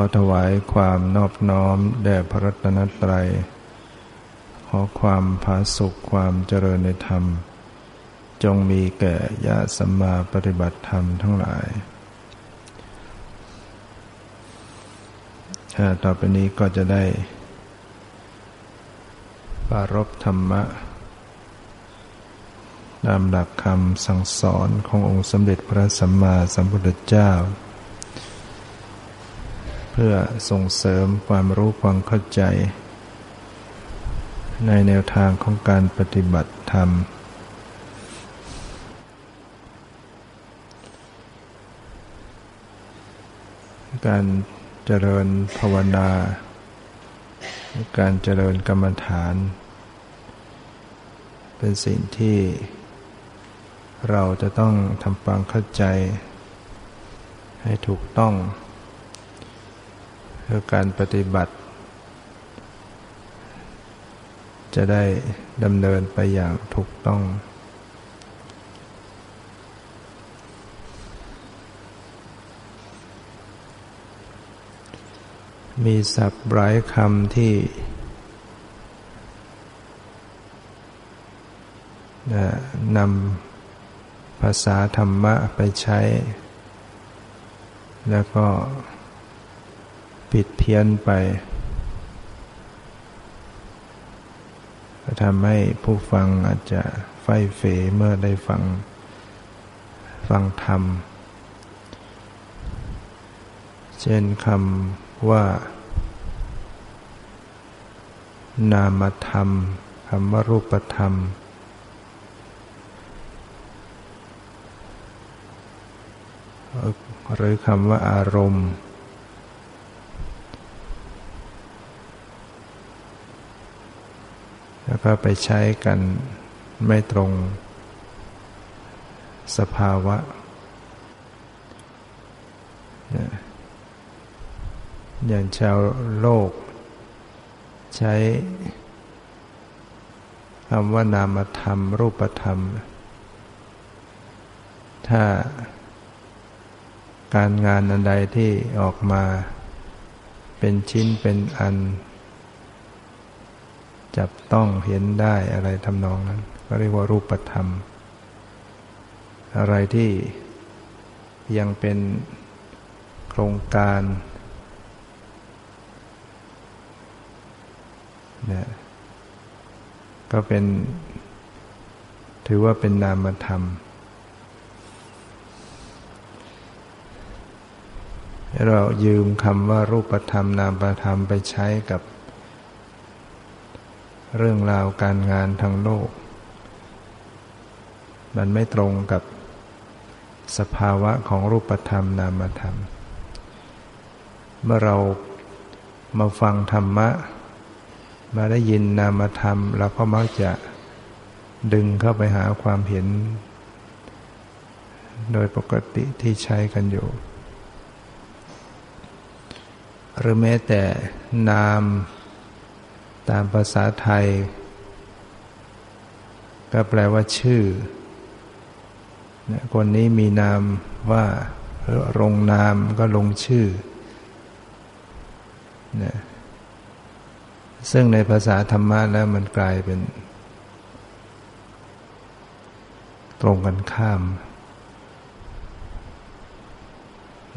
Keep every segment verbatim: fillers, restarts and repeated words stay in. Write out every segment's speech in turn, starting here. อถวายความนอบน้อมแด่พระรัตนตรัยขอความผาสุกความเจริญในธรรมจงมีแก่ญาติสัมมาปฏิบัติธรรมทั้งหลายต่อไปนี้ก็จะได้ปรารภธรรมะตามหลักคำสั่งสอนขององค์สมเด็จพระสัมมาสัมพุทธเจ้าเพื่อส่งเสริมความรู้ความเข้าใจในแนวทางของการปฏิบัติธรรมการเจริญภาวนาการเจริญกรรมฐานเป็นสิ่งที่เราจะต้องทำความเข้าใจให้ถูกต้องเพื่อการปฏิบัติจะได้ดำเนินไปอย่างถูกต้องมีศัพท์หลายคำที่นำภาษาธรรมะไปใช้แล้วก็ผิดเพี้ยนไปก็ทำให้ผู้ฟังอาจจะไฟเฟเมื่อได้ฟังฟังธรรมเช่นคำว่านามธรรมคำว่ารูปธรรมหรือคำว่าอารมณ์แล้วก็ไปใช้กันไม่ตรงสภาวะอย่างชาวโลกใช้คำว่านามธรรมรูปธรรมถ้าการงานอันใดที่ออกมาเป็นชิ้นเป็นอันจับต้องเห็นได้อะไรทำนองนั้นก็เรียกว่ารูปธรรมอะไรที่ยังเป็นโครงการนะก็เป็นถือว่าเป็นนามธรรมเรายืมคำว่ารูปธรรมนามธรรมไปใช้กับเรื่องราวการงานทางโลกมันไม่ตรงกับสภาวะของรูปธรรมนามธรรมเมื่อเรามาฟังธรรมะมาได้ยินนามธรรมเราก็มักจะดึงเข้าไปหาความเห็นโดยปกติที่ใช้กันอยู่หรือแม้แต่นามตามภาษาไทยก็แปลว่าชื่อคนนี้มีนามว่าลงนามก็ลงชื่อนะซึ่งในภาษาธรรมะแล้วมันกลายเป็นตรงกันข้าม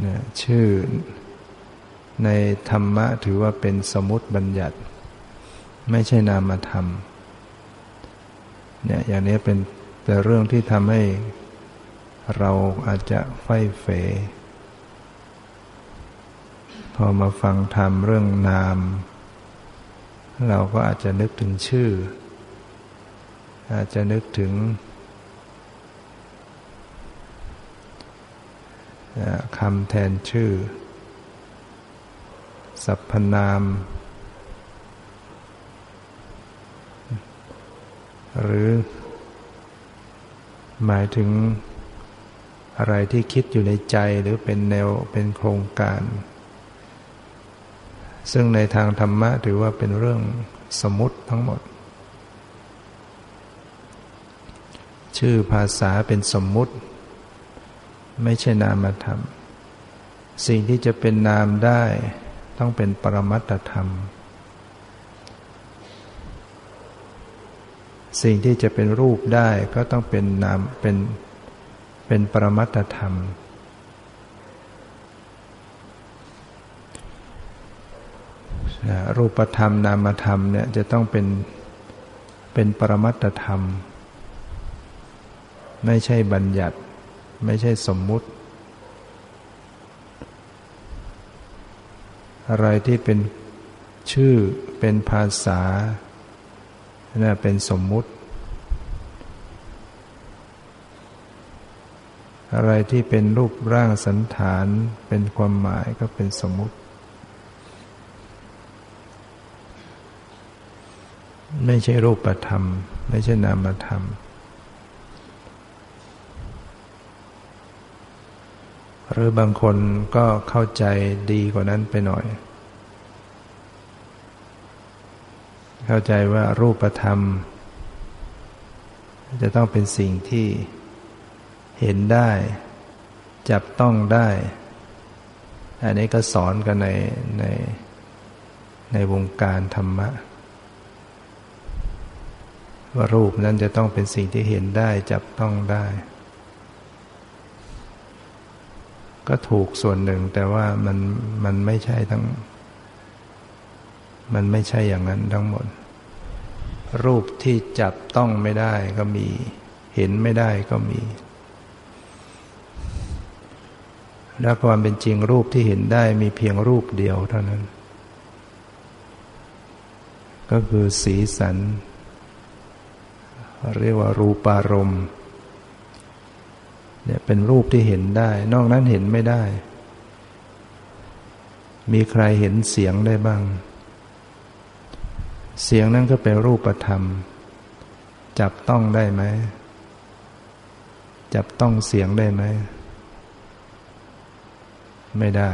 นะชื่อในธรรมะถือว่าเป็นสมมุติบัญญัติไม่ใช่นามธรรมเนี่ยอย่างนี้เป็นแต่เรื่องที่ทำให้เราอาจจะไฟเฟพอมาฟังธรรมเรื่องนามเราก็อาจจะนึกถึงชื่ออาจจะนึกถึงคำแทนชื่อสรรพนามหรือหมายถึงอะไรที่คิดอยู่ในใจหรือเป็นแนวเป็นโครงการซึ่งในทางธรรมะถือว่าเป็นเรื่องสมมุติทั้งหมดชื่อภาษาเป็นสมมุติไม่ใช่นามธรรมสิ่งที่จะเป็นนามได้ ต้องเป็นปรมัตถธรรมสิ่งที่จะเป็นรูปได้ก็ต้องเป็นนามเป็นเป็นปรมัตถธรรมรูปธรรมนามธรรมเนี่ยจะต้องเป็นเป็นปรมัตถธรรมไม่ใช่บัญญัติไม่ใช่สมมุติอะไรที่เป็นชื่อเป็นภาษาน่ะเป็นสมมุติอะไรที่เป็นรูปร่างสันฐานเป็นความหมายก็เป็นสมมุติไม่ใช่รูปธรรมไม่ใช่นามธรรมหรือบางคนก็เข้าใจดีกว่านั้นไปหน่อยเข้าใจว่ารูปธรรมจะต้องเป็นสิ่งที่เห็นได้จับต้องได้อันนี้ก็สอนกันในในในวงการธรรมะว่ารูปนั้นจะต้องเป็นสิ่งที่เห็นได้จับต้องได้ก็ถูกส่วนหนึ่งแต่ว่ามันมันไม่ใช่ทั้งมันไม่ใช่อย่างนั้นทั้งหมดรูปที่จับต้องไม่ได้ก็มีเห็นไม่ได้ก็มีและความเป็นจริงรูปที่เห็นได้มีเพียงรูปเดียวเท่านั้นก็คือสีสันเรียกว่ารูปารมณ์เนี่ยเป็นรูปที่เห็นได้นอกนั้นเห็นไม่ได้มีใครเห็นเสียงได้บ้างเสียงนั้นก็เป็นรูปธรรมจับต้องได้ไหมจับต้องเสียงได้ไหมไม่ได้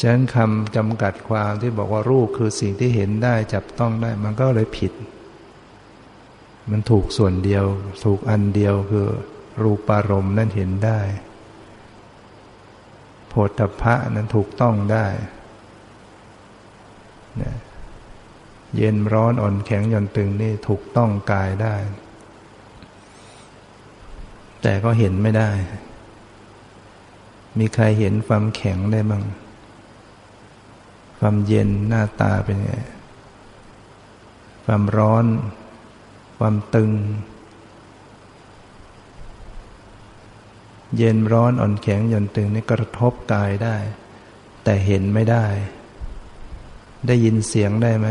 ฉะนั้นคำจำกัดความที่บอกว่ารูปคือสิ่งที่เห็นได้จับต้องได้มันก็เลยผิดมันถูกส่วนเดียวถูกอันเดียวคือรูปารมณ์นั้นเห็นได้โผฏฐัพพะนั้นถูกต้องได้นะเย็นร้อนอ่อนแข็งหย่อนตึงนี่ถูกต้องกายได้แต่ก็เห็นไม่ได้มีใครเห็นความแข็งได้บ้างความเย็นหน้าตาเป็นไงความร้อนความตึงเย็นร้อนอ่อนแข็งหย่อนตึงนี่กระทบกายได้แต่เห็นไม่ได้ได้ยินเสียงได้ไหม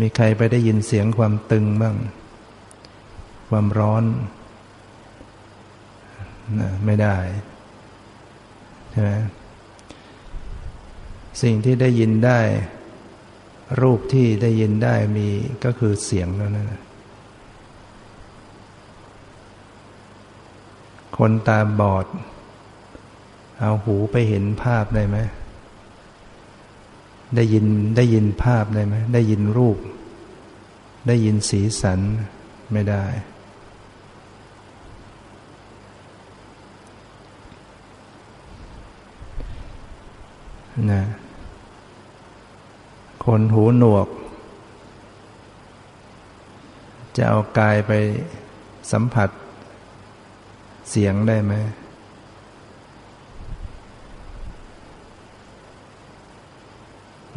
มีใครไปได้ยินเสียงความตึงบ้างความร้อนนะไม่ได้ใช่ไหมสิ่งที่ได้ยินได้รูปที่ได้ยินได้มีก็คือเสียงแล้วนะคนตาบอดเอาหูไปเห็นภาพได้ไหมได้ยินได้ยินภาพได้ไหมได้ยินรูปได้ยินสีสันไม่ได้นะคนหูหนวกจะเอากายไปสัมผัสเสียงได้ไหม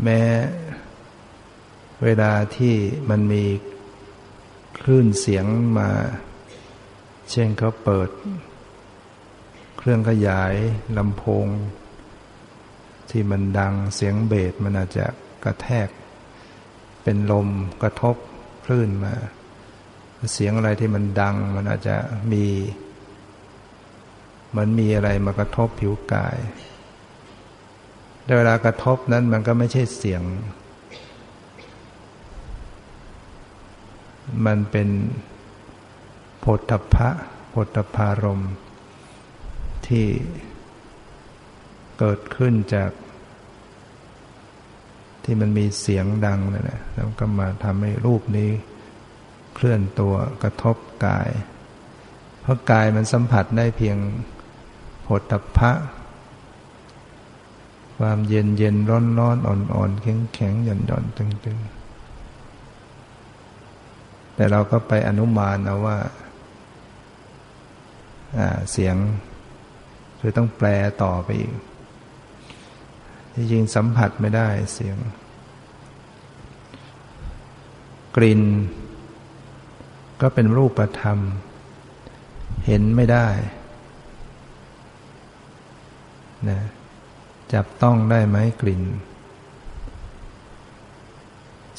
แม้เวลาที่มันมีคลื่นเสียงมาเช่นเขาเปิดเครื่องขยายลำโพงที่มันดังเสียงเบสมันอาจจะกระแทกเป็นลมกระทบคลื่นมาเสียงอะไรที่มันดังมันอาจจะมีมันมีอะไรมากระทบผิวกายแต่เวลากระทบนั้นมันก็ไม่ใช่เสียงมันเป็นโผฏฐัพพะโผฏฐัพพารมณ์ที่เกิดขึ้นจากที่มันมีเสียงดังนั่นแหละแล้วก็มาทำให้รูปนี้เคลื่อนตัวกระทบกายเพราะกายมันสัมผัสได้เพียงโผฏฐัพพะ ความเย็นเย็นร้อนร้อนอ่อนอ่อนแข็งแข็งหย่อนหย่อนตึงตึงแต่เราก็ไปอนุมานเอาว่าเสียงคือต้องแปลต่อไปอีกจริงๆสัมผัสไม่ได้เสียงกลิ่นก็เป็นรูปธรรมเห็นไม่ได้นะจับต้องได้ไหมกลิ่น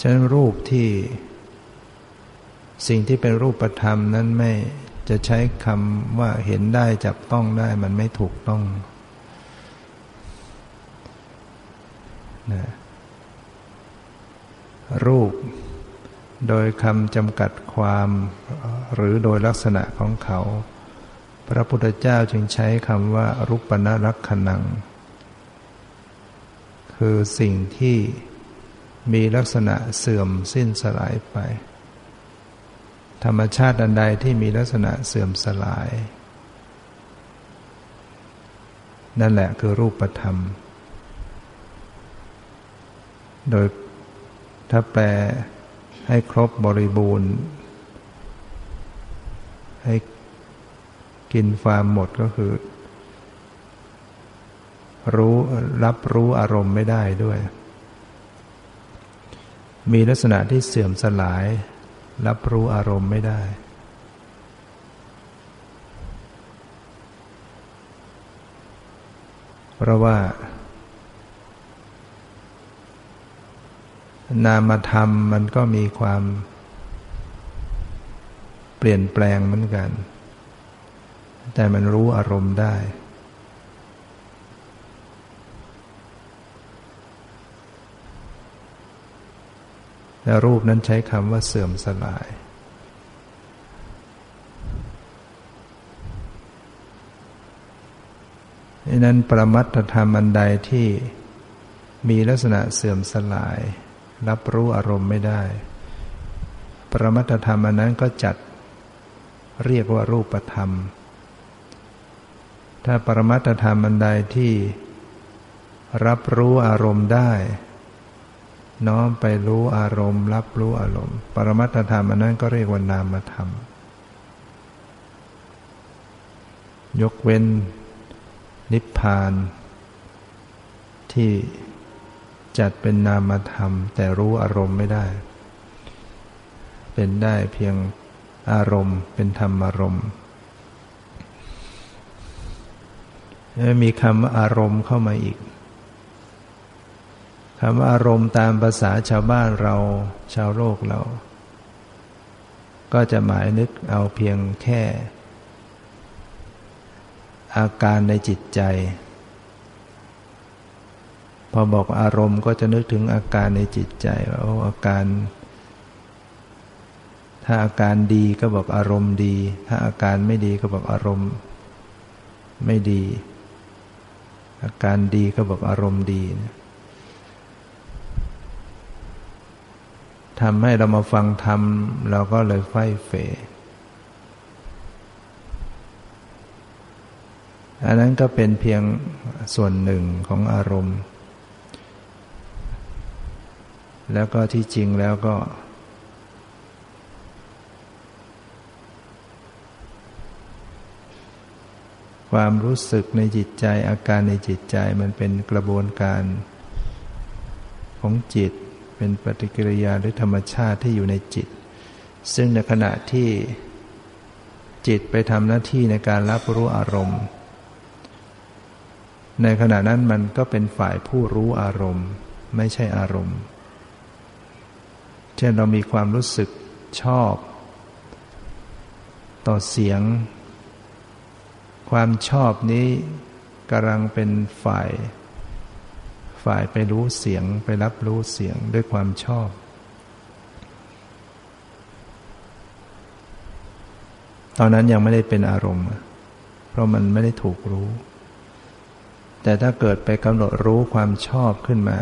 ฉะนั้นรูปที่สิ่งที่เป็นรูปธรรมนั้นไม่จะใช้คำว่าเห็นได้จับต้องได้มันไม่ถูกต้องนะรูปโดยคำจำกัดความหรือโดยลักษณะของเขาพระพุทธเจ้าจึงใช้คำว่ารูปนลักขณังคือสิ่งที่มีลักษณะเสื่อมสิ้นสลายไปธรรมชาติอันใดที่มีลักษณะเสื่อมสลายนั่นแหละคือรูปธรรมโดยถ้าแปลให้ครบบริบูรณ์ให้กินความหมดก็คือรู้รับรู้อารมณ์ไม่ได้ด้วยมีลักษณะที่เสื่อมสลายรับรู้อารมณ์ไม่ได้เพราะว่านามธรรมมันก็มีความเปลี่ยนแปลงเหมือนกันแต่มันรู้อารมณ์ได้แล้วรูปนั้นใช้คำว่าเสื่อมสลายดังนั้นปรมัตถธรรมอันใดที่มีลักษณะเสื่อมสลายรับรู้อารมณ์ไม่ได้ปรมัตถธรรมอันนั้นก็จัดเรียกว่ารูปธรรมถ้าปรมัตถธรรมอันใดที่รับรู้อารมณ์ได้น้อมไปรู้อารมณ์รับรู้อารมณ์ปรมัตถธรรมอันนั้นก็เรียกว่านามธรรมยกเว้นนิพพานที่จัดเป็นนามธรรมแต่รู้อารมณ์ไม่ได้เป็นได้เพียงอารมณ์เป็นธรรมอารมณ์มีคำว่าอารมณ์เข้ามาอีกคำว่าอารมณ์ตามภาษาชาวบ้านเราชาวโลกเราก็จะหมายนึกเอาเพียงแค่อาการในจิตใจพอบอกอารมณ์ก็จะนึกถึงอาการในจิตใจว่าอาการถ้าอาการดีก็บอกอารมณ์ดีถ้าอาการไม่ดีก็บอกอารมณ์ไม่ดีอาการดีก็บอกอารมณ์ดีทำให้เรามาฟังธรรมเราก็เลยไฝ่เฝ่อันนั้นก็เป็นเพียงส่วนหนึ่งของอารมณ์แล้วก็ที่จริงแล้วก็ความรู้สึกในจิตใจอาการในจิตใจมันเป็นกระบวนการของจิตเป็นปฏิกิริยาหรือธรรมชาติที่อยู่ในจิตซึ่งในขณะที่จิตไปทำหน้าที่ในการรับรู้อารมณ์ในขณะนั้นมันก็เป็นฝ่ายผู้รู้อารมณ์ไม่ใช่อารมณ์เช่นเรามีความรู้สึกชอบต่อเสียงความชอบนี้กำลังเป็นฝ่ายฝ่ายไปรู้เสียงไปรับรู้เสียงด้วยความชอบตอนนั้นยังไม่ได้เป็นอารมณ์เพราะมันไม่ได้ถูกรู้แต่ถ้าเกิดไปกำหนดรู้ความชอบขึ้นมา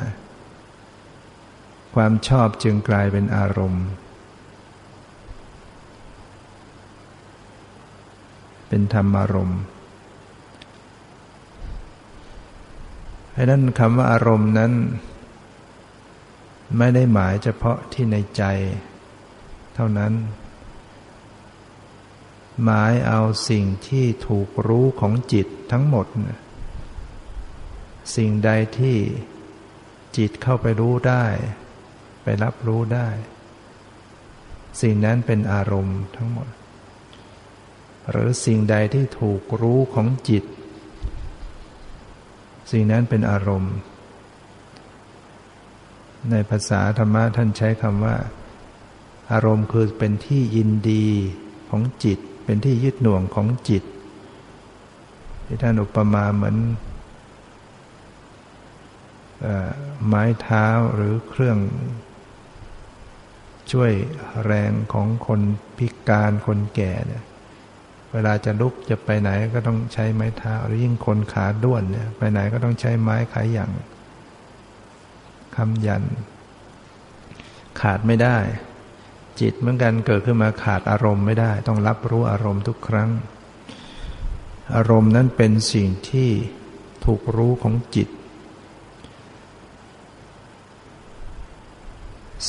ความชอบจึงกลายเป็นอารมณ์เป็นธรรมอารมณ์ เพราะนั้นคำว่าอารมณ์นั้นไม่ได้หมายเฉพาะที่ในใจเท่านั้นหมายเอาสิ่งที่ถูกรู้ของจิตทั้งหมดนะสิ่งใดที่จิตเข้าไปรู้ได้ไปรับรู้ได้สิ่งนั้นเป็นอารมณ์ทั้งหมดหรือสิ่งใดที่ถูกรู้ของจิตสิ่งนั้นเป็นอารมณ์ในภาษาธรรมะท่านใช้คำว่าอารมณ์คือเป็นที่ยินดีของจิตเป็นที่ยึดหน่วงของจิตที่ท่านอุปมาเหมือนไม้เท้าหรือเครื่องช่วยแรงของคนพิการคนแก่เนี่ยเวลาจะลุกจะไปไหนก็ต้องใช้ไม้เท้าหรือยิ่งคนขาด้วนเนี่ยไปไหนก็ต้องใช้ไม้ขาหยั่งคำยันขาดไม่ได้จิตเหมือนกันเกิดขึ้นมาขาดอารมณ์ไม่ได้ต้องรับรู้อารมณ์ทุกครั้งอารมณ์นั้นเป็นสิ่งที่ถูกรู้ของจิต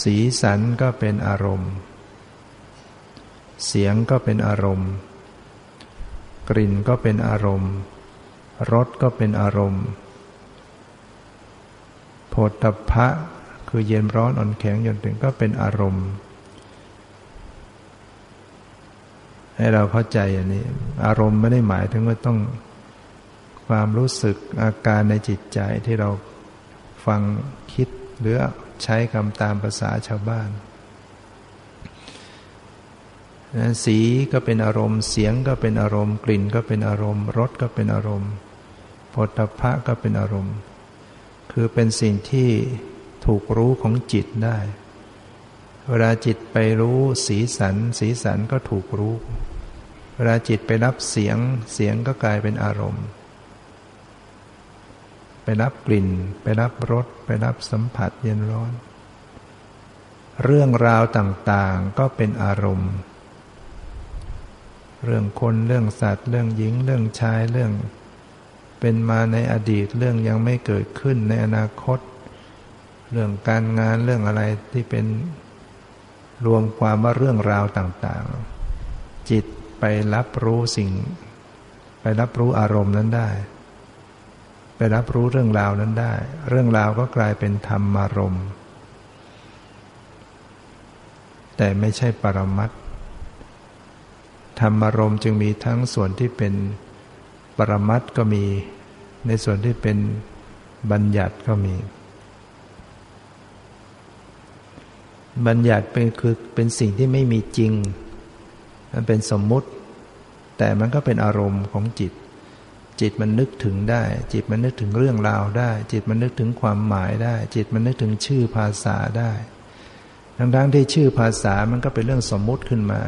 สีสันก็เป็นอารมณ์เสียงก็เป็นอารมณ์กลิ่นก็เป็นอารมณ์รสก็เป็นอารมณ์โผฏฐัพพะคือเย็นร้อนอ่อนแข็งหย่อนตึงก็เป็นอารมณ์ให้เราเข้าใจอย่างนี้อารมณ์ไม่ได้หมายถึงว่าต้องความรู้สึกอาการในจิตใจที่เราฟังคิดหรือใช้คำตามภาษาชาวบ้านสีก็เป็นอารมณ์เสียงก็เป็นอารมณ์กลิ่นก็เป็นอารมณ์รสก็เป็นอารมณ์โผฏฐัพพะก็เป็นอารมณ์คือเป็นสิ่งที่ถูกรู้ของจิตได้เวลาจิตไปรู้สีสันสีสันก็ถูกรู้เวลาจิตไปรับเสียงเสียงก็กลายเป็นอารมณ์ไปรับกลิ่นไปรับรสไปรับสัมผัสเย็นร้อนเรื่องราวต่างๆก็เป็นอารมณ์เรื่องคนเรื่องสัตว์เรื่องหญิงเรื่องชายเรื่องเป็นมาในอดีตเรื่องยังไม่เกิดขึ้นในอนาคตเรื่องการงานเรื่องอะไรที่เป็นรวมความว่าเรื่องราวต่างๆจิตไปรับรู้สิ่งไปรับรู้อารมณ์นั้นได้ไปรับรู้เรื่องราวนั้นได้เรื่องราวก็กลายเป็นธรรมารมณ์แต่ไม่ใช่ปรมัตถ์ธรรมารมณ์จึงมีทั้งส่วนที่เป็นปรมัตถ์ก็มีในส่วนที่เป็นบัญญัติก็มีบัญญัติเป็นคือเป็นสิ่งที่ไม่มีจริงมันเป็นสมมุติแต่มันก็เป็นอารมณ์ของจิตจิตมันนึกถึงได้จิตมันนึกถึงเรื่องราวได้จิตมันนึกถึงความหมายได้จิตมันนึกถึงชื่อภาษาได้ทั้งๆที่ชื่อภาษามันก็เป็นเรื่องสมมุติขึ้นมา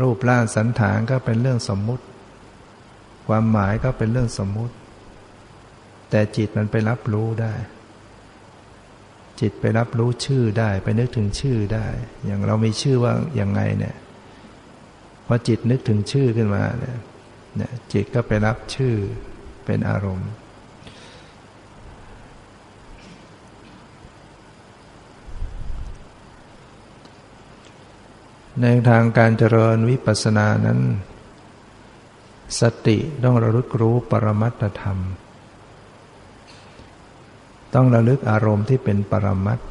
รูปร่างสันฐานก็เป็นเรื่องสมมุติความหมายก็เป็นเรื่องสมมุติแต่จิตมันไปรับรู้ได้จิตไปรับรู้ชื่อได้ไปนึกถึงชื่อได้อย่างเรามีชื่อว่าอย่างไงเนี่ยพอจิตนึกถึงชื่อขึ้นมาเนี่ยจิตก็ไปรับชื่อเป็นอารมณ์ในทางการเจริญวิปัสสนานั้นสติต้องระลึกรู้ปรมัตถธรรมต้องระลึกอารมณ์ที่เป็นปรมัตถ์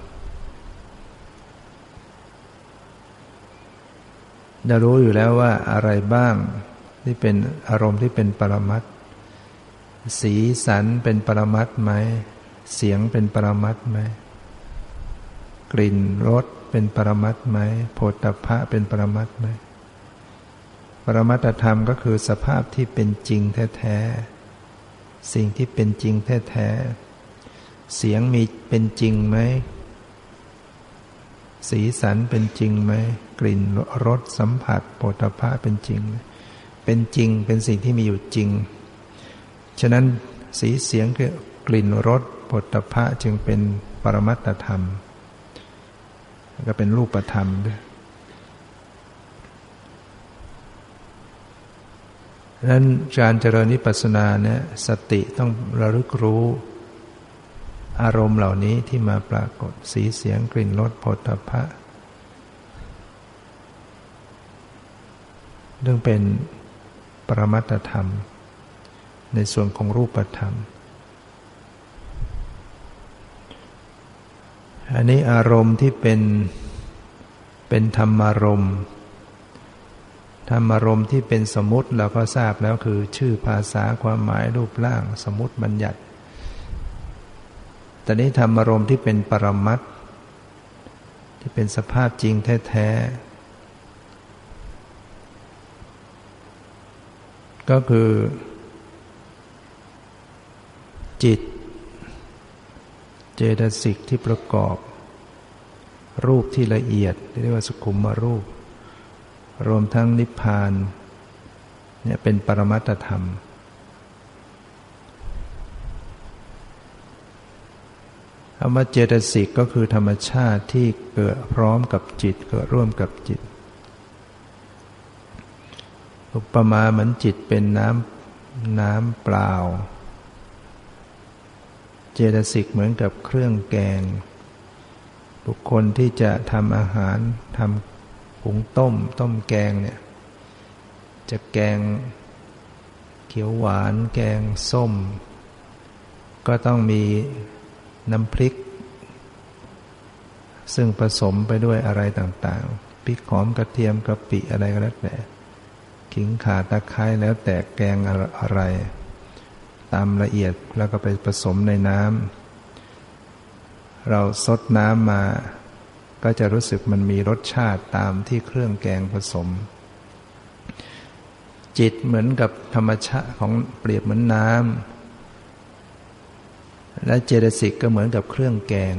จะรู้อยู่แล้วว่าอะไรบ้างที่เป็นอารมณ์ที่เป็นปรมัตถ์สีสันเป็นปรมัตถ์ไหมเสียงเป็นปรมัตถ์ไหมกลิ่นรสเป็นปรมัตถ์ไหมโผฏฐัพพะเป็นปรมัตถ์ไหมปรมัตถธรรมก็คือสภาพที่เป็นจริงแท้ๆสิ่งที่เป็นจริงแท้ๆเสียงมีเป็นจริงไหมสีสันเป็นจริงไหมกลิ่นรสสัมผัสโผฏฐัพพะเป็นจริงเป็นจริงเป็นสิ่งที่มีอยู่จริงฉะนั้นสีเสียงคือกลิ่นรสโผฏฐัพพะจึงเป็นปรมัตถธรรมก็เป็นรูปธรรมด้วย นั้นการเจริญวิปัสสนาเนี่ยสติต้องระลึกรู้อารมณ์เหล่านี้ที่มาปรากฏสีเสียงกลิ่นรสโผฏฐัพพะเรื่องเป็นปรมัตถธรรมในส่วนของรูปธรรมอันนี้อารมณ์ที่เป็นเป็นธรรมารมณ์ธรรมารมณ์ที่เป็นสมมุติเราก็ทราบแล้วคือชื่อภาษาความหมายรูปร่างสมมุติบัญญัติแต่นี้ธรรมารมณ์ที่เป็นปรมัตถ์ที่เป็นสภาพจริงแท้ๆก็คือจิตเจตสิกที่ประกอบรูปที่ละเอียดเรียกว่าสุขุมรูปรวมทั้งนิพพานเนี่ยเป็นปรมัตถธรรมธรรมเจตสิกก็คือธรรมชาติที่เกิดพร้อมกับจิตเกิดร่วมกับจิตอุปมาเหมือนจิตเป็นน้ำน้ำเปล่าเจตสิกเหมือนกับเครื่องแกงบุคคลที่จะทำอาหารทำผงต้มต้มแกงเนี่ยจะแกงเขียวหวานแกงส้มก็ต้องมีน้ำพริกซึ่งผสมไปด้วยอะไรต่างๆพริกหอมกระเทียมกะปิอะไรก็แล้วแต่ขิงข่าตะไคร้แล้วแต่แกงอะไรตามละเอียดแล้วก็ไปผสมในน้ำเราซดน้ำมาก็จะรู้สึกมันมีรสชาติตามที่เครื่องแกงผสมจิตเหมือนกับธรรมชาติของเปรียบเหมือนน้ำและเจตสิกก็เหมือนกับเครื่องแกง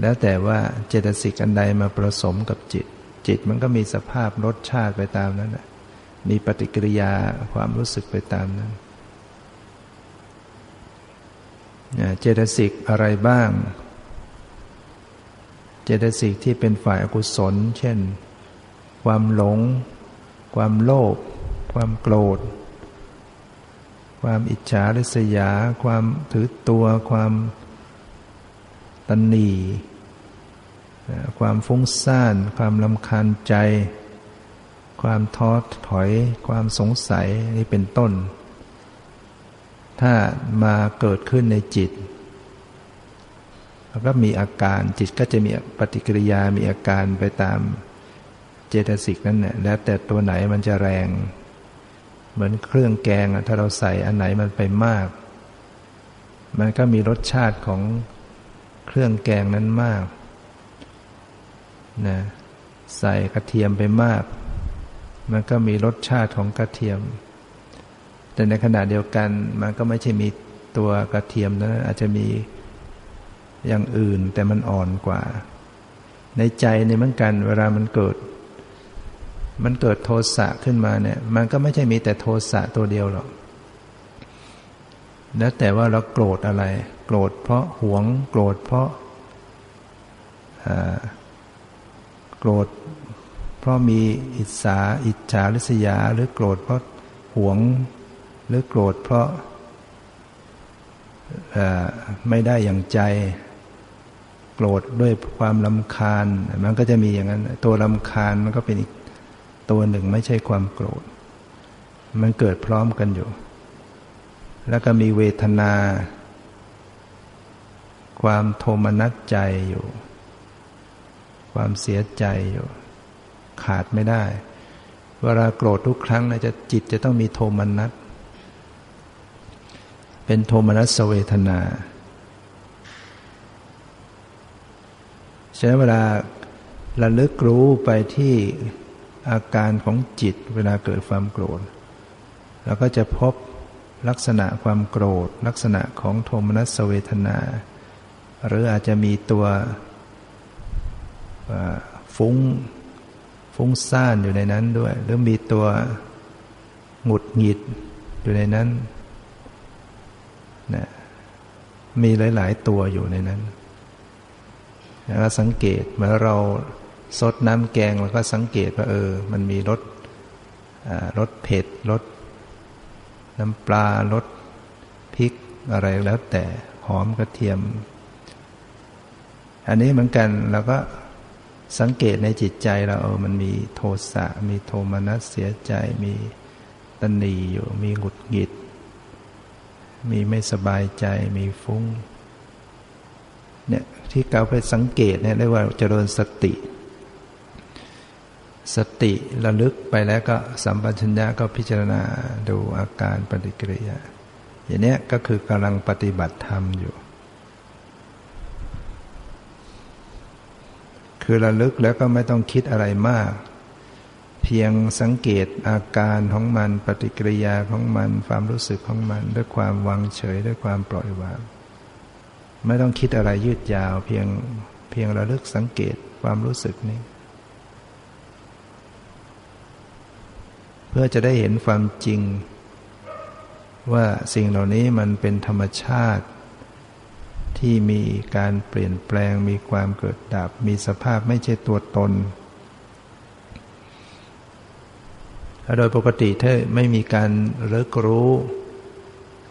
แล้วแต่ว่าเจตสิกอันใดมาผสมกับจิตจิตมันก็มีสภาพรสชาติไปตามนั้นนะมีปฏิกิริยาความรู้สึกไปตามนั้นเจตสิกอะไรบ้างเจตสิกที่เป็นฝ่ายอกุศลเช่นความหลงความโลภความโกรธความอิจฉาริษยาความถือตัวความตนีความฟุ้งซ่านความรำคาญใจความท้อถอยความสงสัยนี่เป็นต้นถ้ามาเกิดขึ้นในจิตแล้วก็มีอาการจิตก็จะมีปฏิกิริยามีอาการไปตามเจตสิกนั่นแหละแล้วแต่ตัวไหนมันจะแรงเหมือนเครื่องแกงถ้าเราใส่อันไหนมันไปมากมันก็มีรสชาติของเครื่องแกงนั้นมากนะใส่กระเทียมไปมากมันก็มีรสชาติของกระเทียมแต่ในขณะเดียวกันมันก็ไม่ใช่มีตัวกระเทียมนะอาจจะมีอย่างอื่นแต่มันอ่อนกว่าในใจในเหมือนกันเวลามันเกิดมันเกิดโทสะขึ้นมาเนี่ยมันก็ไม่ใช่มีแต่โทสะตัวเดียวหรอกแล้วแต่ว่าเราโกรธอะไรโกรธเพราะหวงโกรธเพราะโกรธเพราะมีอิจฉาอิจฉาริษยาหรือโกรธเพราะหวงหรือโกรธเพราะไม่ได้อย่างใจโกรธด้วยความรำคาญมันก็จะมีอย่างนั้นตัวรำคาญมันก็เป็นอีกตัวหนึ่งไม่ใช่ความโกรธมันเกิดพร้อมกันอยู่แล้วก็มีเวทนาความโทมนัสใจอยู่ความเสียใจอยู่ขาดไม่ได้เวลาโกรธทุกครั้งนะจะจิตจะต้องมีโทมนัสเป็นโทมนัสเวทนาใช้เวลาระลึกรู้ไปที่อาการของจิตเวลาเกิดความโกรธเราก็จะพบลักษณะความโกรธลักษณะของโทมนัสเวทนาหรืออาจจะมีตัวฟุ้งฟุ้งซ่านอยู่ในนั้นด้วยหรือมีตัวหงุดหงิดอยู่ในนั้นนะมีหลายๆตัวอยู่ในนั้นเราสังเกตเมื่อเราซดน้ำแกงแล้วก็สังเกตว่าเออมันมีรส รสเผ็ดรสน้ำปลารสพริกอะไรแล้วแต่หอมกระเทียมอันนี้เหมือนกันเราก็สังเกตในจิตใจเราเออมันมีโทสะมีโทมนัสเสียใจมีตนีอยู่มีหงุดหงิดมีไม่สบายใจมีฟุ้งเนี่ยที่เราไปสังเกตเนี่ยเรียกว่าเจริญสติสติระลึกไปแล้วก็สัมปชัญญะก็พิจารณาดูอาการปฏิกิริยาอย่างนี้ก็คือกำลังปฏิบัติธรรมอยู่คือระลึกแล้วก็ไม่ต้องคิดอะไรมากเพียงสังเกตอาการของมันปฏิกิริยาของมันความรู้สึกของมันด้วยความวางเฉยด้วยความปล่อยวางไม่ต้องคิดอะไรยืดยาวเพียงเพียงระลึกสังเกตความรู้สึกนี้เพื่อจะได้เห็นความจริงว่าสิ่งเหล่านี้มันเป็นธรรมชาติที่มีการเปลี่ยนแปลงมีความเกิดดับมีสภาพไม่ใช่ตัวตนโดยปกติถ้าไม่มีการระลึกรู้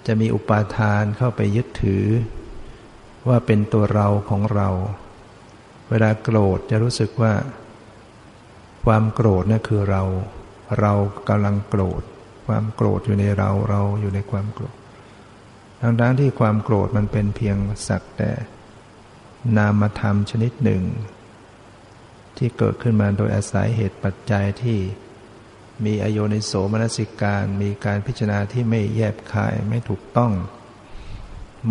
จะมีอุปาทานเข้าไปยึดถือว่าเป็นตัวเราของเราเวลาโกรธจะรู้สึกว่าความโกรธนี่คือเราเรากำลังโกรธความโกรธอยู่ในเราเราอยู่ในความโกรธทั้งๆที่ความโกรธมันเป็นเพียงสักแต่นามธรรมชนิดหนึ่งที่เกิดขึ้นมาโดยอาศัยเหตุปัจจัยที่มีอโยนิโสมนสิการมีการพิจารณาที่ไม่แยบคายไม่ถูกต้อง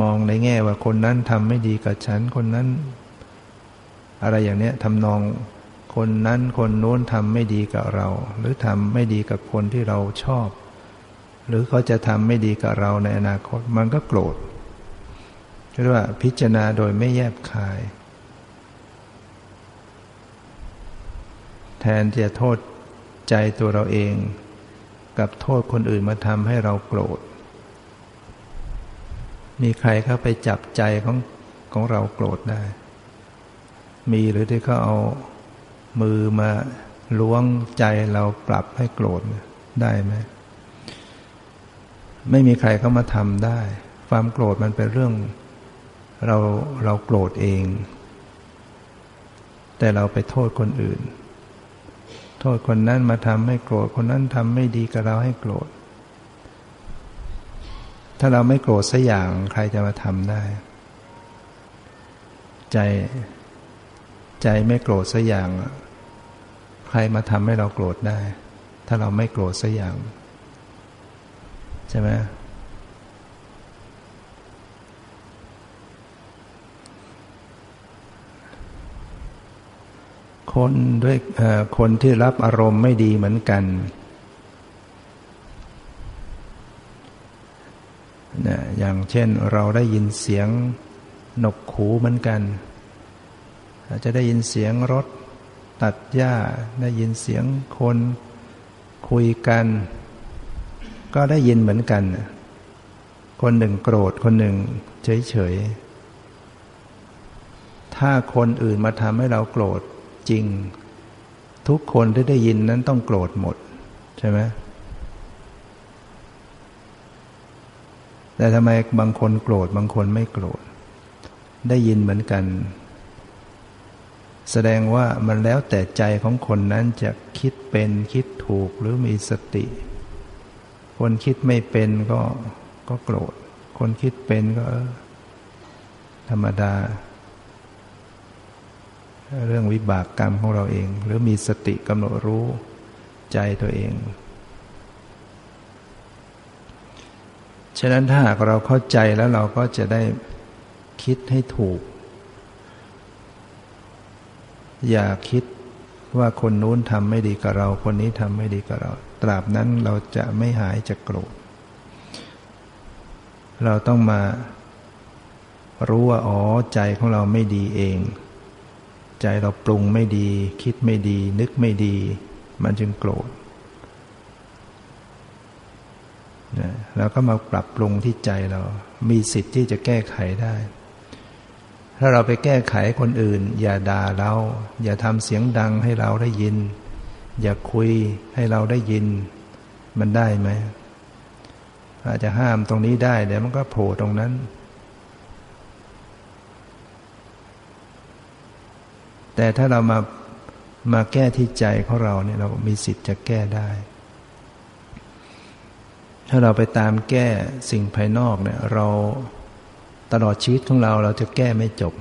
มองในแง่ว่าคนนั้นทำไม่ดีกับฉันคนนั้นอะไรอย่างเนี้ยทำนองคนนั้นคนโน้นทำไม่ดีกับเราหรือทำไม่ดีกับคนที่เราชอบหรือเขาจะทำไม่ดีกับเราในอนาคตมันก็โกรธเรียกว่าพิจารณาโดยไม่แยบคายแทนที่จะโทษใจตัวเราเองกับโทษคนอื่นมาทำให้เราโกรธมีใครเข้าไปจับใจของของเราโกรธได้มีหรือที่เขาเอามือมาล้วงใจเราปรับให้โกรธได้ไหมไม่มีใครเข้ามาทำได้ความโกรธมันเป็นเรื่องเราเราโกรธเองแต่เราไปโทษคนอื่นโทษคนนั้นมาทำให้โกรธคนนั้นทำไม่ดีกับเราให้โกรธถ้าเราไม่โกรธสักอย่างใครจะมาทำได้ใจใจไม่โกรธสักอย่างใครมาทำให้เราโกรธได้ถ้าเราไม่โกรธสักอย่างใช่ไหมคนด้วยคนที่รับอารมณ์ไม่ดีเหมือนกันนะอย่างเช่นเราได้ยินเสียงหนวกหูเหมือนกันอาจจะได้ยินเสียงรถตัดหญ้าได้ยินเสียงคนคุยกันก็ได้ยินเหมือนกันคนหนึ่งโกรธคนหนึ่งเฉยๆถ้าคนอื่นมาทำให้เราโกรธจริงทุกคนที่ได้ยินนั้นต้องโกรธหมดใช่ไหมแต่ทำไมบางคนโกรธบางคนไม่โกรธได้ยินเหมือนกันแสดงว่ามันแล้วแต่ใจของคนนั้นจะคิดเป็นคิดถูกหรือมีสติคนคิดไม่เป็นก็ก็โกรธคนคิดเป็นก็เออธรรมดาเรื่องวิบากกรรมของเราเองหรือมีสติกำหนดรู้ใจตัวเองฉะนั้นถ้าหากเราเข้าใจแล้วเราก็จะได้คิดให้ถูกอย่าคิดว่าคนนู้นทำไม่ดีกับเราคนนี้ทำไม่ดีกับเราตราบนั้นเราจะไม่หายจากโกรธเราต้องมารู้ว่าอ๋อใจของเราไม่ดีเองใจเราปรุงไม่ดีคิดไม่ดีนึกไม่ดีมันจึงโกรธนะเราก็มาปรับปรุงที่ใจเรามีสิทธิ์ที่จะแก้ไขได้ถ้าเราไปแก้ไขคนอื่นอย่าด่าเราอย่าทำเสียงดังให้เราได้ยินอย่าคุยให้เราได้ยิน มันได้ไหมอาจจะห้ามตรงนี้ได้เดี๋ยวมันก็โผล่ตรงนั้นแต่ถ้าเรามามาแก้ที่ใจของเราเนี่ยเรามีสิทธิ์จะแก้ได้ถ้าเราไปตามแก้สิ่งภายนอกเนี่ยเราตลอดชีวิตของเราเราจะแก้ไม่จบ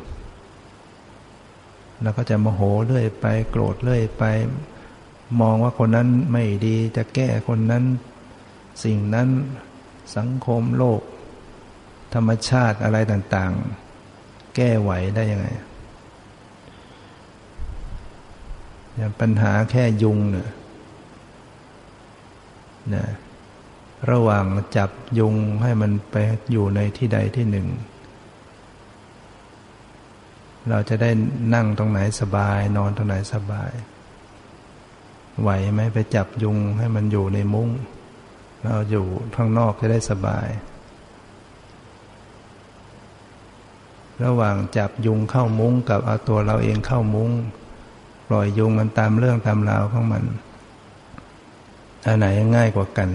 เราก็จะโมโหเรื่อยไปโกรธเรื่อยไปมองว่าคนนั้นไม่ดีจะแก้คนนั้นสิ่งนั้นสังคมโลกธรรมชาติอะไรต่างๆแก้ไหวได้ยังไงอย่างปัญหาแค่ยุงเนี่ยนะระหว่างจับยุงให้มันไปอยู่ในที่ใดที่หนึ่งเราจะได้นั่งตรงไหนสบายนอนตรงไหนสบายไหวไหมไปจับยุงให้มันอยู่ในมุ้งเราอยู่ข้างนอกจะได้สบายระหว่างจับยุงเข้ามุ้งกับเอาตัวเราเองเข้ามุ้งปล่อยยุงมันตามเรื่องตามราวของมันอันไหนง่ายกว่ากัน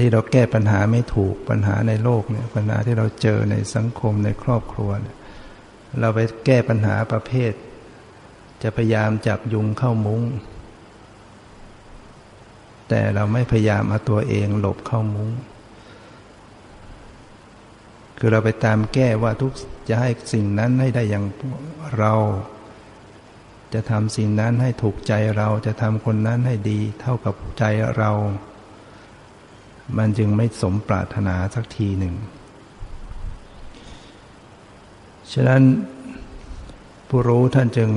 ที่เราแก้ปัญหาไม่ถูกปัญหาในโลกเนี่ยปัญหาที่เราเจอในสังคมในครอบครัวเนี่ยเราไปแก้ปัญหาประเภทจะพยายามจับยุงเข้ามุ้งแต่เราไม่พยายามเอาตัวเองหลบเข้ามุ้งคือเราไปตามแก้ว่าทุกจะให้สิ่งนั้นให้ได้อย่างเราจะทำสิ่งนั้นให้ถูกใจเราจะทำคนนั้นให้ดีเท่ากับใจเรามันจึงไม่สมปรารถนาสักทีหนึ่งฉะนั้นผู้รู้ท่านจึง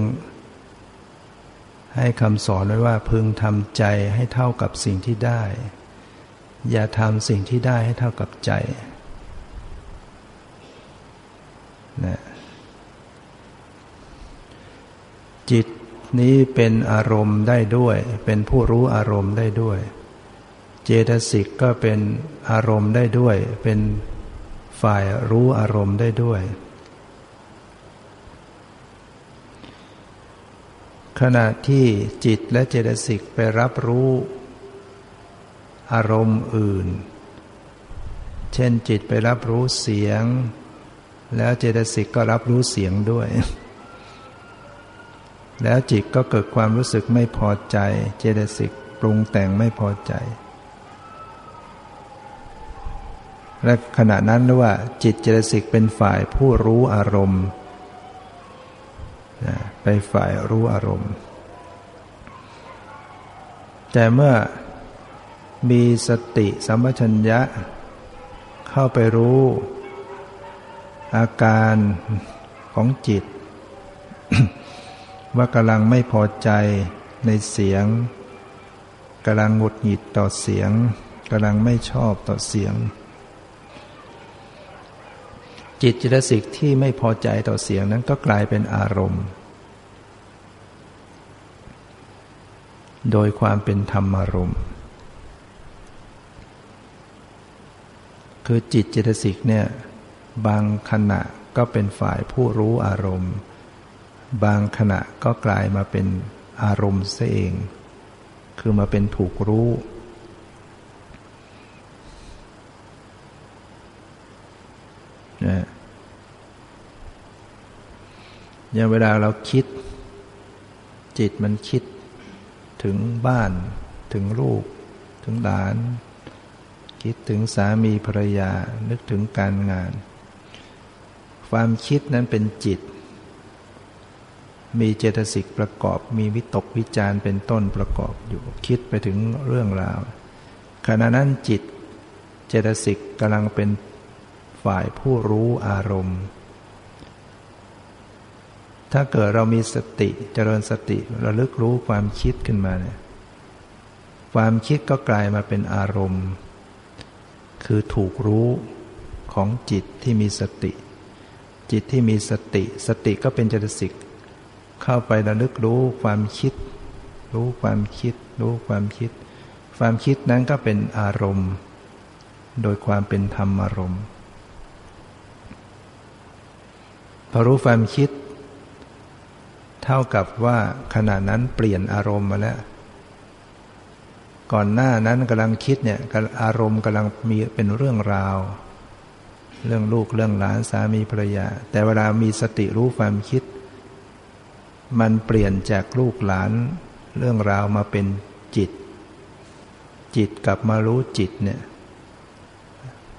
ให้คำสอนไว้ว่าพึงทำใจให้เท่ากับสิ่งที่ได้อย่าทำสิ่งที่ได้ให้เท่ากับใจนะจิตนี้เป็นอารมณ์ได้ด้วยเป็นผู้รู้อารมณ์ได้ด้วยเจตสิกก็เป็นอารมณ์ได้ด้วยเป็นฝ่ายรู้อารมณ์ได้ด้วยขณะที่จิตและเจตสิกไปรับรู้อารมณ์อื่นเช่นจิตไปรับรู้เสียงแล้วเจตสิกก็รับรู้เสียงด้วยแล้วจิตก็เกิดความรู้สึกไม่พอใจเจตสิกปรุงแต่งไม่พอใจและขณะนั้นเรียกว่าจิตเจตสิกเป็นฝ่ายผู้รู้อารมณ์นะไปฝ่ายรู้อารมณ์แต่เมื่อมีสติสัมปชัญญะเข้าไปรู้อาการของจิต ว่ากำลังไม่พอใจในเสียงกำลังหงุดหงิดต่อเสียงกำลังไม่ชอบต่อเสียงจิตเจตสิกที่ไม่พอใจต่อเสียงนั้นก็กลายเป็นอารมณ์โดยความเป็นธรรมอารมณ์คือจิตเจตสิกเนี่ยบางขณะก็เป็นฝ่ายผู้รู้อารมณ์บางขณะก็กลายมาเป็นอารมณ์ซะเองคือมาเป็นถูกรู้นะอย่างเวลาเราคิดจิตมันคิดถึงบ้านถึงลูกถึงหลานคิดถึงสามีภรรยานึกถึงการงานความคิดนั้นเป็นจิตมีเจตสิกประกอบมีวิตกวิจารเป็นต้นประกอบอยู่คิดไปถึงเรื่องราวขณะนั้นจิตเจตสิกกำลังเป็นฝ่ายผู้รู้อารมณ์ถ้าเกิดเรามีสติเจริญสติระลึกรู้ความคิดขึ้นมาเนี่ยความคิดก็กลายมาเป็นอารมณ์คือถูกรู้ของจิตที่มีสติจิตที่มีสติสติก็เป็นเจตสิกเข้าไประลึกรู้ความคิดรู้ความคิดรู้ความคิดความคิดนั้นก็เป็นอารมณ์โดยความเป็นธรรมอารมณ์พอรู้ความคิดเท่ากับว่าขณะนั้นเปลี่ยนอารมณ์มาแล้ว ก่อนหน้านั้นกำลังคิดเนี่ยอารมณ์กำลังมีเป็นเรื่องราวเรื่องลูกเรื่องหลานสามีภรรยาแต่เวลามีสติรู้ความคิดมันเปลี่ยนจากลูกหลานเรื่องราวมาเป็นจิตจิตกลับมารู้จิตเนี่ย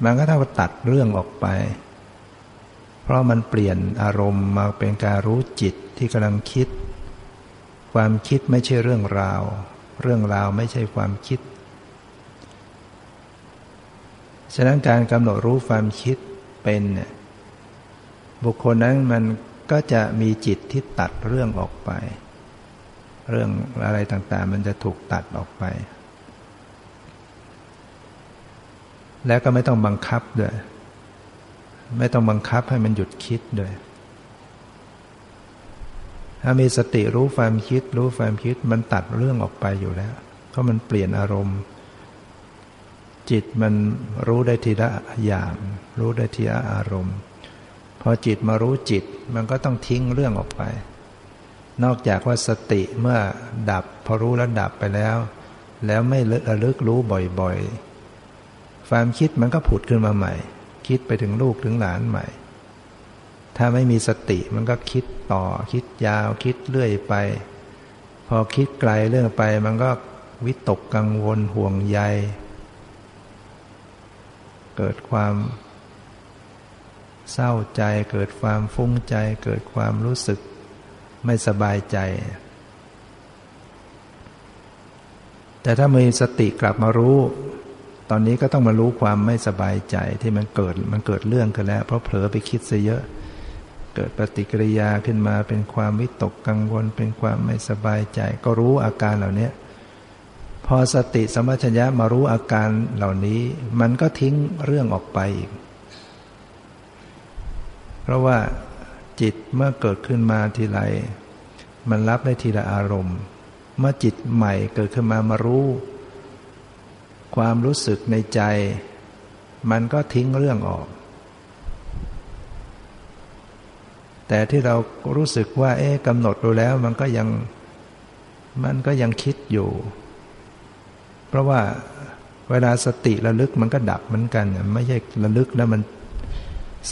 มันก็เท่ากับตัดเรื่องออกไปเพราะมันเปลี่ยนอารมณ์มาเป็นการรู้จิตที่กำลังคิดความคิดไม่ใช่เรื่องราวเรื่องราวไม่ใช่ความคิดฉะนั้นการกำหนดรู้ความคิดเป็นเนี่ยบุคคลนั้นมันก็จะมีจิตที่ตัดเรื่องออกไปเรื่องอะไรต่างๆมันจะถูกตัดออกไปแล้วก็ไม่ต้องบังคับด้วยไม่ต้องบังคับให้มันหยุดคิดด้วยถ้ามีสติรู้ความคิดรู้ความคิดมันตัดเรื่องออกไปอยู่แล้วเพราะมันเปลี่ยนอารมณ์จิตมันรู้ได้ทีละอย่างรู้ได้ทีละอารมณ์พอจิตมารู้จิตมันก็ต้องทิ้งเรื่องออกไปนอกจากว่าสติเมื่อดับพอรู้แล้วดับไปแล้วแล้วไม่ระลึกรู้บ่อยๆความคิดมันก็ผุดขึ้นมาใหม่คิดไปถึงลูกถึงหลานใหม่ถ้าไม่มีสติมันก็คิดต่อคิดยาวคิดเรื่อยไปพอคิดไกลเรื่องไปมันก็วิตกกังวลห่วงใยเกิดความเศร้าใจเกิดความฟุ้งใจเกิดความรู้สึกไม่สบายใจแต่ถ้ามีสติกลับมารู้ตอนนี้ก็ต้องมารู้ความไม่สบายใจที่มันเกิดมันเกิดเรื่องขึ้นแล้วเพราะเผลอไปคิดซะเยอะเกิดปฏิกิริยาขึ้นมาเป็นความวิตกกังวลเป็นความไม่สบายใจก็รู้อาการเหล่านี้พอสติสัมปชัญญะมารู้อาการเหล่านี้มันก็ทิ้งเรื่องออกไปอีกเพราะว่าจิตเมื่อเกิดขึ้นมาทีไรมันรับได้ทีละอารมณ์เมื่อจิตใหม่เกิดขึ้นมามารู้ความรู้สึกในใจมันก็ทิ้งเรื่องออกแต่ที่เรารู้สึกว่าเอ๊ะกำหนดดูแล้วมันก็ยังมันก็ยังคิดอยู่เพราะว่าเวลาสติระลึกมันก็ดับเหมือนกันไม่ใช่ระลึกแล้วมัน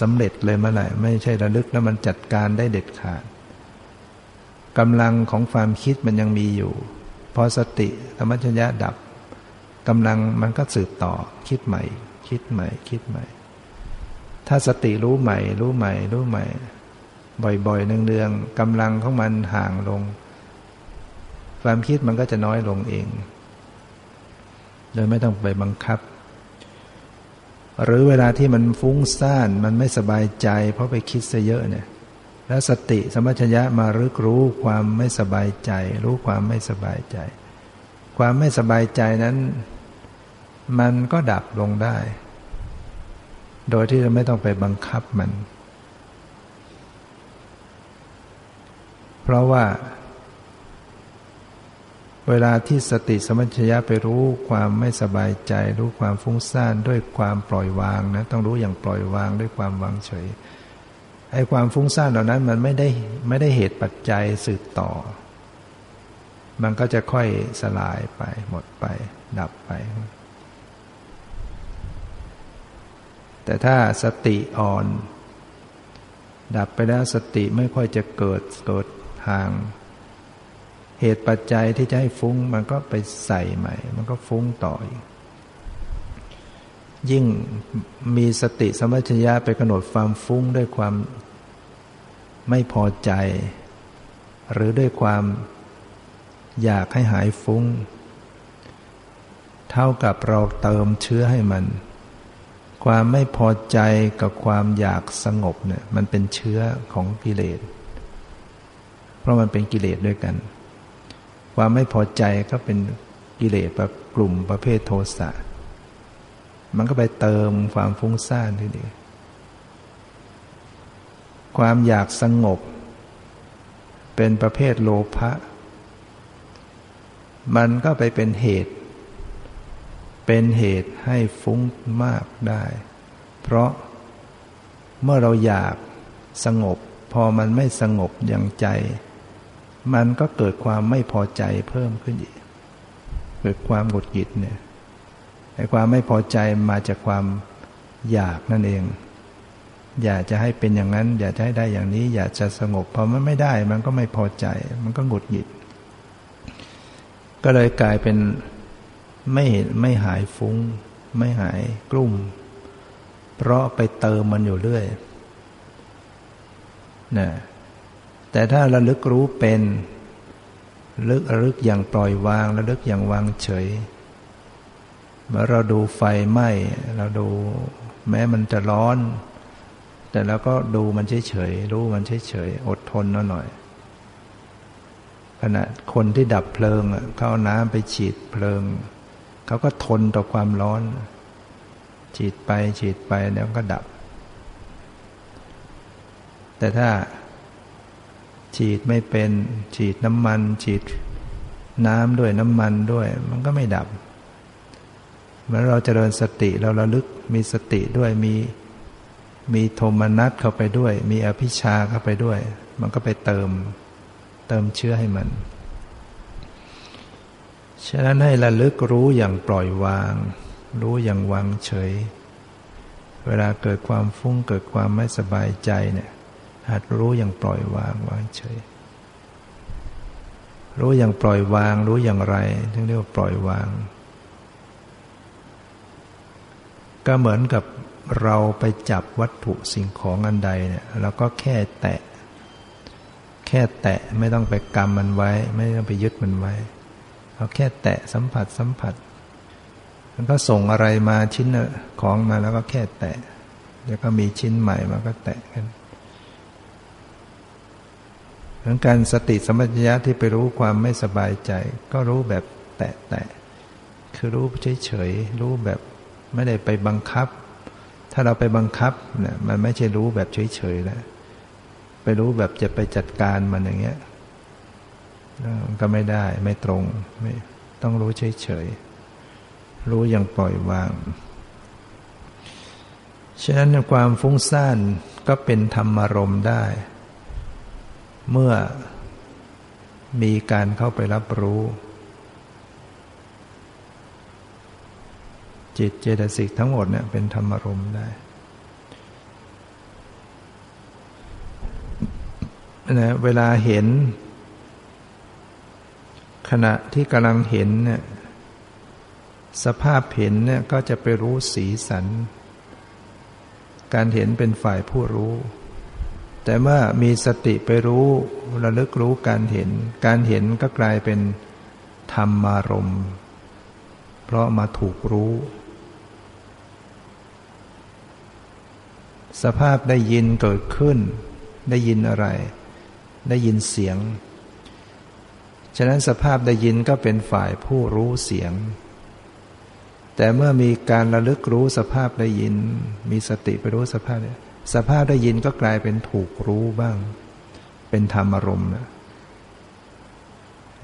สำเร็จเลยเมื่อไหร่ไม่ใช่ระลึกแล้วมันจัดการได้เด็ดขาดกำลังของความคิดมันยังมีอยู่พอสติสัมปชัญญะดับกำลังมันก็สืบต่อคิดใหม่คิดใหม่คิดใหม่ถ้าสติรู้ใหม่รู้ใหม่รู้ใหม่บ่อยๆเนืองๆกำลังของมันห่างลงความคิดมันก็จะน้อยลงเองโดยไม่ต้องไปบังคับหรือเวลาที่มันฟุ้งซ่านมันไม่สบายใจเพราะไปคิดซะเยอะเนี่ยแล้วสติสัมปชัญญะมารึกรู้ความไม่สบายใจรู้ความไม่สบายใจความไม่สบายใจนั้นมันก็ดับลงได้โดยที่เราไม่ต้องไปบังคับมันเพราะว่าเวลาที่สติสัมปชัญญะไปรู้ความไม่สบายใจรู้ความฟุ้งซ่านด้วยความปล่อยวางนะต้องรู้อย่างปล่อยวางด้วยความวางเฉยไอ้ความฟุ้งซ่านเหล่านั้นมันไม่ได้ไม่ได้เหตุปัจจัยสืบต่อมันก็จะค่อยสลายไปหมดไปดับไปแต่ถ้าสติอ่อนดับไปแล้วสติไม่ค่อยจะเกิดเกิดทางเหตุปัจจัยที่จะให้ฟุ้งมันก็ไปใส่ใหม่มันก็ฟุ้งต่ออีกยิ่งมีสติสัมปชัญญะไปกำหนดความฟุ้งด้วยความไม่พอใจหรือด้วยความอยากให้หายฟุ้งเท่ากับเราเติมเชื้อให้มันความไม่พอใจกับความอยากสงบเนี่ยมันเป็นเชื้อของกิเลสเพราะมันเป็นกิเลสด้วยกันความไม่พอใจก็เป็นกิเลสแบบกลุ่มประเภทโทสะมันก็ไปเติมความฟุ้งซ่านที่นี่ความอยากสงบเป็นประเภทโลภะมันก็ไปเป็นเหตุเป็นเหตุให้ฟุ้งมากได้เพราะเมื่อเราอยากสงบพอมันไม่สงบอย่างใจมันก็เกิดความไม่พอใจเพิ่มขึ้นอีก เกิดความหงุดหงิดเนี่ยไอ้ความไม่พอใจมาจากความอยากนั่นเองอยากจะให้เป็นอย่างนั้นอยากจะให้ได้อย่างนี้อยากจะสงบพอมันไม่ได้มันก็ไม่พอใจมันก็หงุดหงิดก็เลยกลายเป็นไม่ไม่หายฟุ้งไม่หายกลุ้มเพราะไปเติมมันอยู่เรื่อยนะแต่ถ้าระลึกรู้เป็นลึกระลึกอย่างปล่อยวางระลึกอย่างวางเฉยเมื่อเราดูไฟไหม้เราดูแม้มันจะร้อนแต่เราก็ดูมันเฉยๆรู้มันเฉยๆอดทนหน่อยขณะคนที่ดับเพลิงเขาเอาน้ำไปฉีดเพลิงเขาก็ทนต่อความร้อนฉีดไปฉีดไปแล้วก็ดับแต่ถ้าฉีดไม่เป็นฉีดน้ำมันฉีดน้ำด้วยน้ำมันด้วยมันก็ไม่ดับเมื่อเราเจริญสติเราระลึกมีสติด้วยมีมีโทมนัสเข้าไปด้วยมีอภิชาเข้าไปด้วยมันก็ไปเติมเติมเชื้อให้มันฉะนั้นให้ระลึกรู้อย่างปล่อยวางรู้อย่างวางเฉยเวลาเกิดความฟุ้งเกิดความไม่สบายใจเนี่ยหัดรู้อย่างปล่อยวางวางเฉยรู้อย่างปล่อยวางรู้อย่างไรถึงเรียกว่าปล่อยวางก็เหมือนกับเราไปจับวัตถุสิ่งของอันใดเนี่ยเราก็แค่แตะแค่แตะไม่ต้องไปกำมันไว้ไม่ต้องไปยึดมันไว้เราแค่แตะสัมผัสสัมผัสมันก็ส่งอะไรมาชิ้นของมาแล้วก็แค่แตะแล้วก็มีชิ้นใหม่มาก็แตะกันเหมือนกันสติสัมปชัญญะที่ไปรู้ความไม่สบายใจก็รู้แบบแตะแตะคือรู้เฉยๆรู้แบบไม่ได้ไปบังคับถ้าเราไปบังคับเนี่ยมันไม่ใช่รู้แบบเฉยๆแล้วไปรู้แบบจะไปจัดการมันอย่างเงี้ยก็ไม่ได้ไม่ตรงไม่ต้องรู้เฉยๆรู้อย่างปล่อยวางฉะนั้นความฟุ้งซ่านก็เป็นธรรมารมณ์ได้เมื่อมีการเข้าไปรับรู้จิตเจตสิกทั้งหมดเนี่ยเป็นธรรมารมณ์ได้นะเวลาเห็นขณะที่กำลังเห็นเนี่ยสภาพเห็นเนี่ยก็จะไปรู้สีสันการเห็นเป็นฝ่ายผู้รู้แต่เมื่อมีสติไปรู้ระลึกรู้การเห็นการเห็นก็กลายเป็นธรรมารมณ์เพราะมาถูกรู้สภาพได้ยินเกิดขึ้นได้ยินอะไรได้ยินเสียงฉะนั้นสภาพได้ยินก็เป็นฝ่ายผู้รู้เสียงแต่เมื่อมีการระลึกรู้สภาพได้ยินมีสติไปรู้สภาพสภาพได้ยินก็กลายเป็นถูกรู้บ้างเป็นธรรมอารมณ์นะ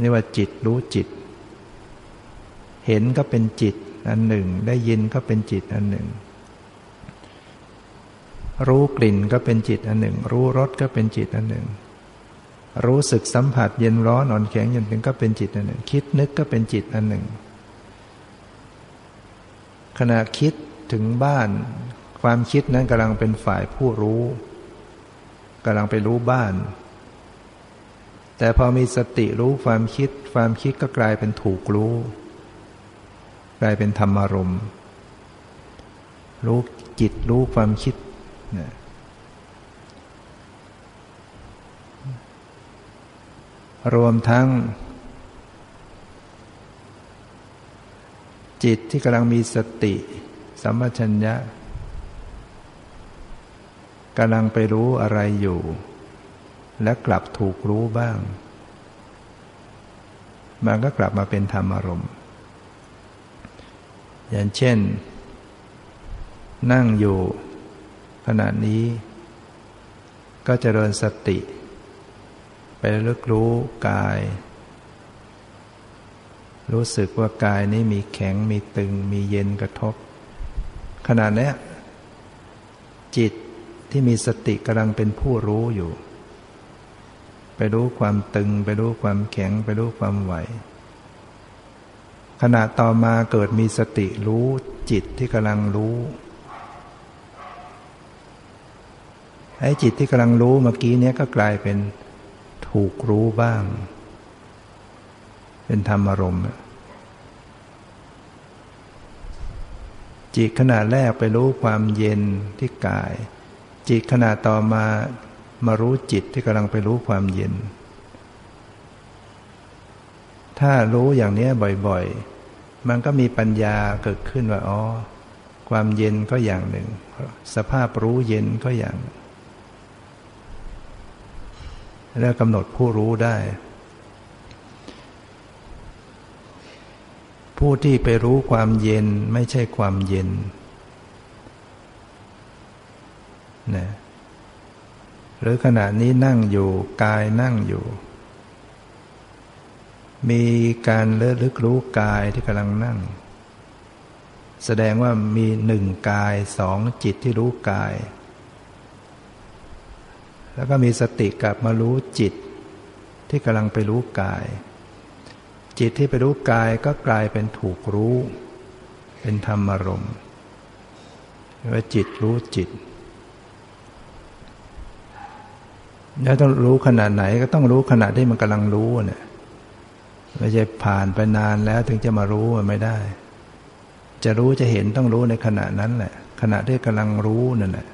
เรียกว่าจิตรู้จิตเห็นก็เป็นจิตอันหนึ่งได้ยินก็เป็นจิตอันหนึ่งรู้กลิ่นก็เป็นจิตอันหนึ่งรู้รสก็เป็นจิตอันหนึ่งรู้สึกสัมผัสเย็นร้อนอ่อนแข็งเย็นตึงก็เป็นจิตอันหนึ่งคิดนึกก็เป็นจิตอันหนึ่งขณะคิดถึงบ้านความคิดนั้นกำลังเป็นฝ่ายผู้รู้กำลังไปรู้บ้านแต่พอมีสติรู้ความคิดความคิดก็กลายเป็นถูกรู้กลายเป็นธรรมารมณ์รู้จิตรู้ความคิดนะรวมทั้งจิตที่กำลังมีสติสัมปชัญญะกำลังไปรู้อะไรอยู่และกลับถูกรู้บ้างมันก็กลับมาเป็นธรรมารมณ์อย่างเช่นนั่งอยู่ขณะนี้ก็เจริญสติไประลึกรู้กายรู้สึกว่ากายนี้มีแข็งมีตึงมีเย็นกระทบขณะนี้จิตที่มีสติกำลังเป็นผู้รู้อยู่ไปรู้ความตึงไปรู้ความแข็งไปรู้ความไหว ขณะต่อมาเกิดมีสติรู้จิตที่กำลังรู้ไอ้จิตที่กำลังรู้เมื่อกี้เนี้ยก็กลายเป็นถูกรู้บ้างเป็นธรรมอารมณ์จิตขณะแรกไปรู้ความเย็นที่กายจิตขณะต่อมามารู้จิตที่กำลังไปรู้ความเย็นถ้ารู้อย่างนี้บ่อยๆมันก็มีปัญญาเกิดขึ้นว่าอ๋อความเย็นก็อย่างหนึ่งสภาพรู้เย็นก็อย่างแล้วกำหนดผู้รู้ได้ผู้ที่ไปรู้ความเย็นไม่ใช่ความเย็นนะหรือขณะนี้นั่งอยู่กายนั่งอยู่มีการระลึกรู้กายที่กำลังนั่งแสดงว่ามีหนึ่งกายสองจิตที่รู้กายแล้วก็มีสติกลับมารู้จิตที่กำลังไปรู้กายจิตที่ไปรู้กายก็กลายเป็นถูกรู้เป็นธรรมอารมณ์ว่าจิตรู้จิตแล้วต้องรู้ขนาดไหนก็ต้องรู้ขนาดที่มันกำลังรู้เนี่ยไม่ใช่ผ่านไปนานแล้วถึงจะมารู้ไม่ได้จะรู้จะเห็นต้องรู้ในขณะนั้นแหละขณะที่กำลังรู้นั่นแหละ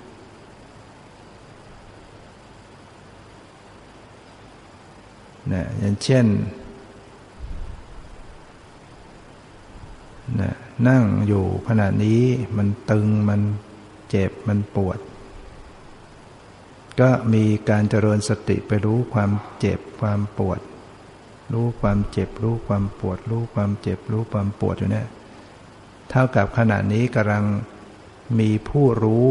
นะอย่างเช่นนะนั่งอยู่ขณะนี้มันตึงมันเจ็บมันปวดก็มีการเจริญสติไปรู้ความเจ็บความปวดรู้ความเจ็บรู้ความปวดรู้ความเจ็บรู้ความปวดอยู่เนี่ยเท่ากับขณะนี้กำลังมีผู้รู้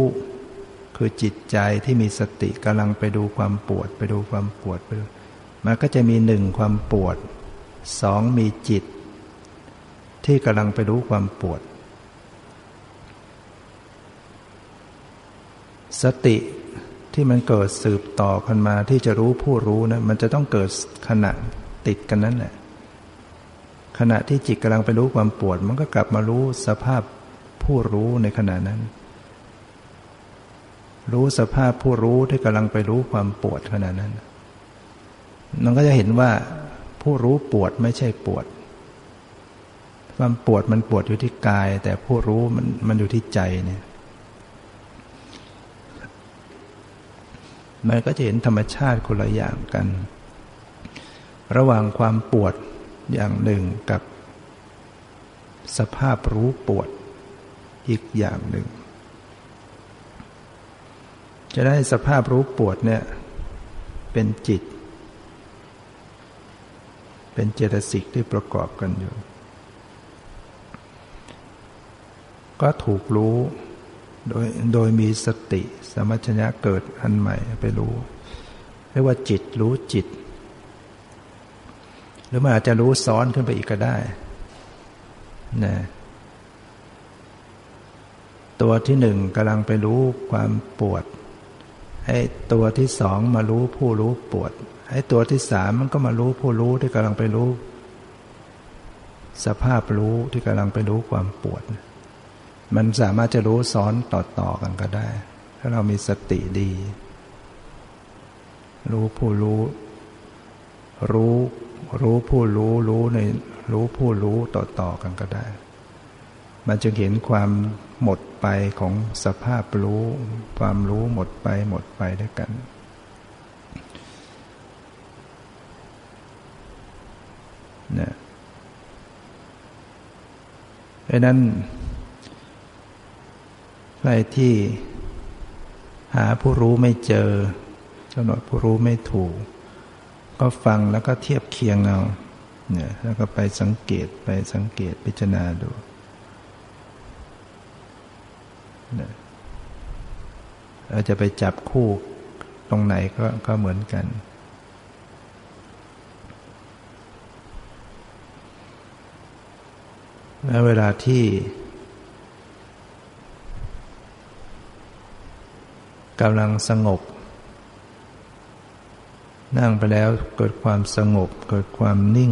คือจิตใจที่มีสติกำลังไปดูความปวดไปดูความปวดไปมันก็จะมีหนึ่งความปวดสองมีจิตที่กำลังไปรู้ความปวดสติที่มันเกิดสืบต่อกันมาที่จะรู้ผู้รู้นะมันจะต้องเกิดขณะติดกันนั่นแหละขณะที่จิตกำลังไปรู้ความปวดมันก็กลับมารู้สภาพผู้รู้ในขณะนั้นรู้สภาพผู้รู้ที่กำลังไปรู้ความปวดขณะนั้นมันก็จะเห็นว่าผู้รู้ปวดไม่ใช่ปวดความปวดมันปวดอยู่ที่กายแต่ผู้รู้มันมันอยู่ที่ใจเนี่ยมันก็จะเห็นธรรมชาติคนละอย่างกันระหว่างความปวดอย่างหนึ่งกับสภาพรู้ปวดอีกอย่างหนึ่งจะได้สภาพรู้ปวดเนี่ยเป็นจิตเป็นเจตสิกที่ประกอบกันอยู่ก็ถูกรู้โดยโดยมีสติสัมปชัญญะเกิดอันใหม่ไปรู้เรียกว่าจิตรู้จิตหรือมันอาจจะรู้ซ้อนขึ้นไปอีกก็ได้นะตัวที่หนึ่งกำลังไปรู้ความปวดไอ้ตัวที่สองมารู้ผู้รู้ปวดไอ้ตัวที่สามมันก็มารู้ผู้รู้ที่กำลังไปรู้สภาพรู้ที่กำลังไปรู้ความปวดมันสามารถจะรู้ซ้อนต่อๆกันก็ได้ถ้าเรามีสติดีรู้ผู้รู้รู้รู้ผู้รู้รู้ในรู้ผู้รู้ต่อๆกันก็ได้มันจึงเห็นความหมดไปของสภาพรู้ความรู้หมดไปหมดไปด้วยกันเนี่ยเพราะนั้นใครที่หาผู้รู้ไม่เจอกำหนดผู้รู้ไม่ถูกก็ฟังแล้วก็เทียบเคียงเอาเนี่ยแล้วก็ไปสังเกตไปสังเกตพิจารณาดูเนี่ยเราจะไปจับคู่ตรงไหนก็ก็เหมือนกันแล้วเวลาที่กำลังสงบนั่งไปแล้วเกิดความสงบเกิดความนิ่ง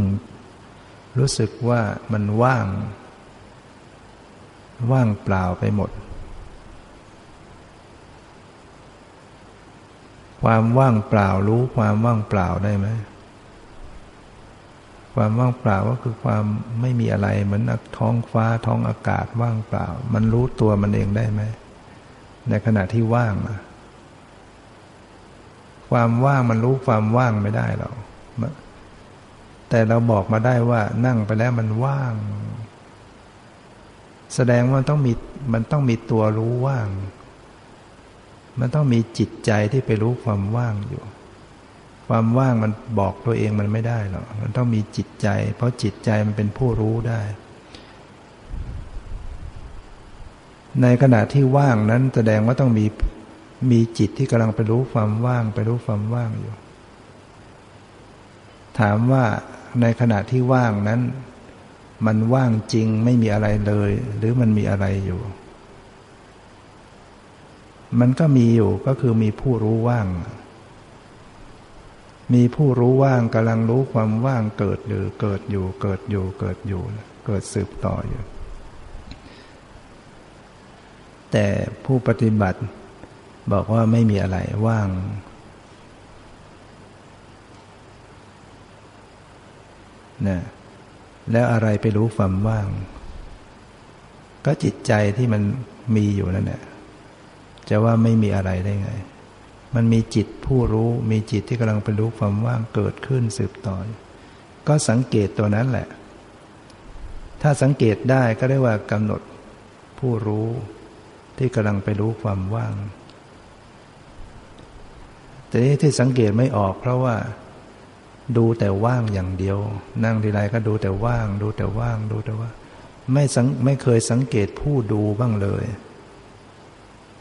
รู้สึกว่ามันว่างว่างเปล่าไปหมดความว่างเปล่ารู้ความว่างเปล่าได้ไหมความว่างเปล่าก็คือความไม่มีอะไรเหมือนท้องฟ้าท้องอากาศว่างเปล่ามันรู้ตัวมันเองได้ไหมในขณะที่ว่างความว่างมันรู้ความว่างไม่ได้หรอกแต่เราบอกมาได้ว่านั่งไปแล้วมันว่างแสดงว่าต้องมีมันต้องมีตัวรู้ว่างมันต้องมีจิตใจที่ไปรู้ความว่างอยู่ความว่างมันบอกตัวเองมันไม่ได้หรอกมันต้องมีจิตใจเพราะจิตใจมันเป็นผู้รู้ได้ในขณะที่ว่างนั้นแสดงว่าต้องมีมีจิตที่กำลังไปรู้ความว่างไปรู้ความว่างอยู่ถามว่าในขณะที่ว่างนั้นมันว่างจริงไม่มีอะไรเลยหรือมันมีอะไรอยู่มันก็มีอยู่ก็คือมีผู้รู้ว่างมีผู้รู้ว่างกำลังรู้ความว่างเกิดหรือเกิดอยู่เกิดอยู่เกิดอยู่เกิดสืบต่ออยู่แต่ผู้ปฏิบัติบอกว่าไม่มีอะไรว่างนะแล้วอะไรไปรู้ความว่างก็จิตใจที่มันมีอยู่นั่นแหละจะว่าไม่มีอะไรได้ไงมันมีจิตผู้รู้มีจิตที่กำลังไปรู้ความว่างเกิดขึ้นสืบต่อก็สังเกตตัวนั้นแหละถ้าสังเกตได้ก็ได้ว่ากำหนดผู้รู้ที่กำลังไปรู้ความว่างแต่นี่ที่สังเกตไม่ออกเพราะว่าดูแต่ว่างอย่างเดียวนั่งทีไรก็ดูแต่ว่างดูแต่ว่างดูแต่ว่าไม่สังไม่เคยสังเกตผู้ดูบ้างเลย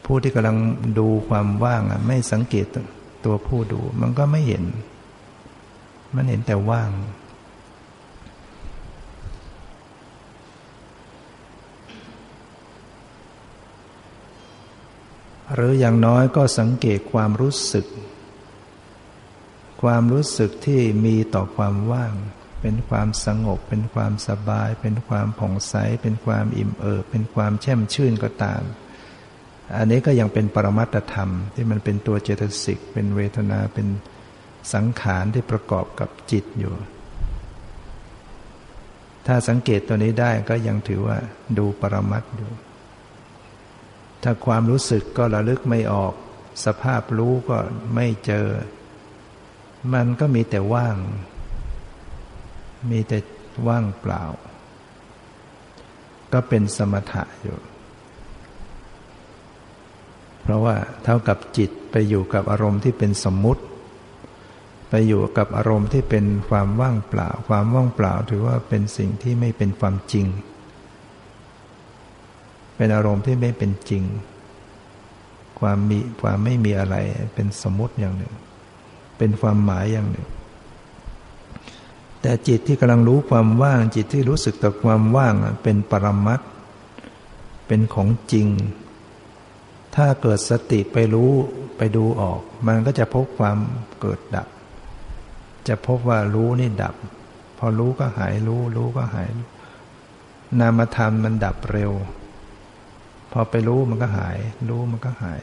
ผู้ที่กำลังดูความว่างอ่ะไม่สังเกตตัวผู้ดูมันก็ไม่เห็นมันเห็นแต่ว่างหรืออย่างน้อยก็สังเกตความรู้สึกความรู้สึกที่มีต่อความว่างเป็นความสงบเป็นความสบายเป็นความผ่องใสเป็นความอิ่มเอิบเป็นความแช่มชื่นก็ตามอันนี้ก็ยังเป็นปรมัตถธรรมที่มันเป็นตัวเจตสิกเป็นเวทนาเป็นสังขารที่ประกอบกับจิตอยู่ถ้าสังเกตตัวนี้ได้ก็ยังถือว่าดูปรมัตถ์อยู่ถ้าความรู้สึกก็ระลึกไม่ออกสภาพรู้ก็ไม่เจอมันก็มีแต่ว่างมีแต่ว่างเปล่าก็เป็นสมถะอยู่เพราะว่าเท่ากับจิตไปอยู่กับอารมณ์ที่เป็นสมมุติไปอยู่กับอารมณ์ที่เป็นความว่างเปล่าความว่างเปล่าถือว่าเป็นสิ่งที่ไม่เป็นความจริงเป็นอารมณ์ที่ไม่เป็นจริงความมีความไม่มีอะไรเป็นสมมุติอย่างหนึ่งเป็นความหมายอย่างหนึ่งแต่จิตที่กำลังรู้ความว่างจิตที่รู้สึกต่อความว่างเป็นปรมัตถ์เป็นของจริงถ้าเกิดสติไปรู้ไปดูออกมันก็จะพบความเกิดดับจะพบว่ารู้นี่ดับพอรู้ก็หายรู้รู้ก็หายนามธรรมมันดับเร็วพอไปรู้มันก็หายรู้มันก็หาย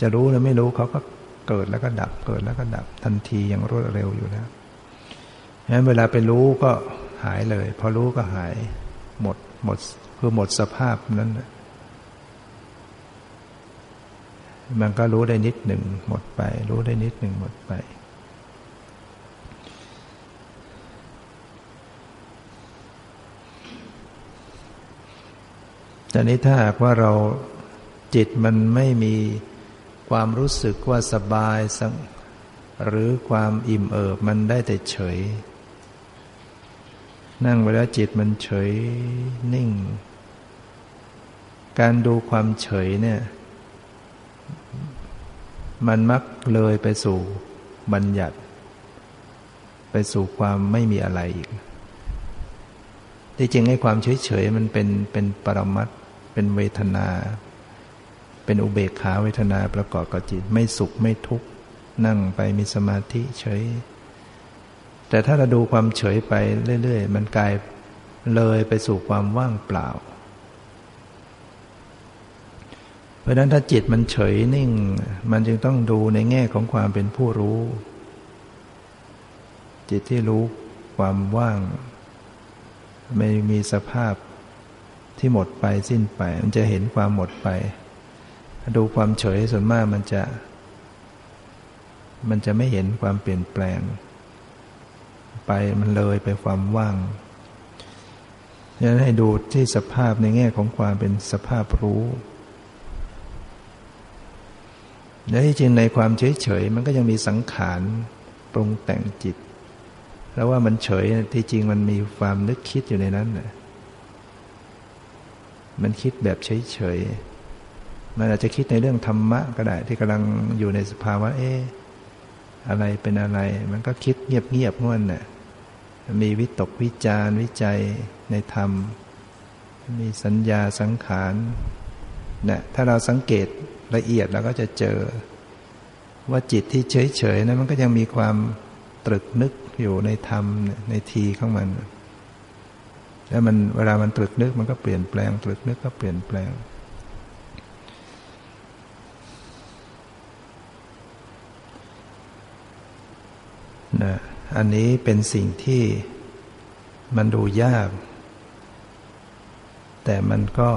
จะรู้หรือไม่รู้เขาก็เกิดแล้วก็ดับเกิดแล้วก็ดับทันทีอย่างรวดเร็วอยู่แล้วงั้นเวลาไปรู้ก็หายเลยพอรู้ก็หายหมดหมดคือหมดสภาพนั้นมันก็รู้ได้นิดหนึ่งหมดไปรู้ได้นิดหนึ่งหมดไปแต่นี้ถ้าหากว่าเราจิตมันไม่มีความรู้สึกว่าสบายหรือความอิ่มเอิบมันได้แต่เฉยนั่งไปแล้วจิตมันเฉยนิ่งการดูความเฉยเนี่ยมันมักเลยไปสู่บัญญัติไปสู่ความไม่มีอะไรอีกที่จริงให้ความเฉยๆมันเป็นเป็นปรมัตถ์เป็นเวทนาเป็นอุเบกขาเวทนาประกอบกับจิตไม่สุขไม่ทุกข์นั่งไปมีสมาธิเฉย แต่ถ้าเราดูความเฉยไปเรื่อยๆมันกลายเลยไปสู่ความว่างเปล่าเพราะฉะนั้นถ้าจิตมันเฉยนิ่งมันจึงต้องดูในแง่ของความเป็นผู้รู้จิตที่รู้ความว่างไม่มีสภาพที่หมดไปสิ้นไปมันจะเห็นความหมดไปดูความเฉยส่วนมากมันจะมันจะไม่เห็นความเปลี่ยนแปลงไปมันเลยไปความว่างฉะนั้นให้ดูที่สภาพในแง่ของความเป็นสภาพรู้และที่จริงในความเฉยๆมันก็ยังมีสังขารปรุงแต่งจิตแล้วว่ามันเฉยที่จริงมันมีความนึกคิดอยู่ในนั้นน่ะมันคิดแบบเฉยๆมันอาจจะคิดในเรื่องธรรมะก็ได้ที่กำลังอยู่ในสภาวะเอ๊ะอะไรเป็นอะไรมันก็คิดเงียบๆง่วนน่ะมีวิตกวิจารวิจัยในธรรมมีสัญญาสังขารน่ะถ้าเราสังเกตละเอียดเราก็จะเจอว่าจิตที่เฉยๆนั้นมันก็ยังมีความตรึกนึกอยู่ในธรรมในทีของมันแล้วมันเวลามันตรึกนึกมันก็เปลี่ยนแปลงตรึกนึกก็เปลี่ยนแปลงนะอันนี้เป็นสิ่งที่มันดูยากแต่มันก็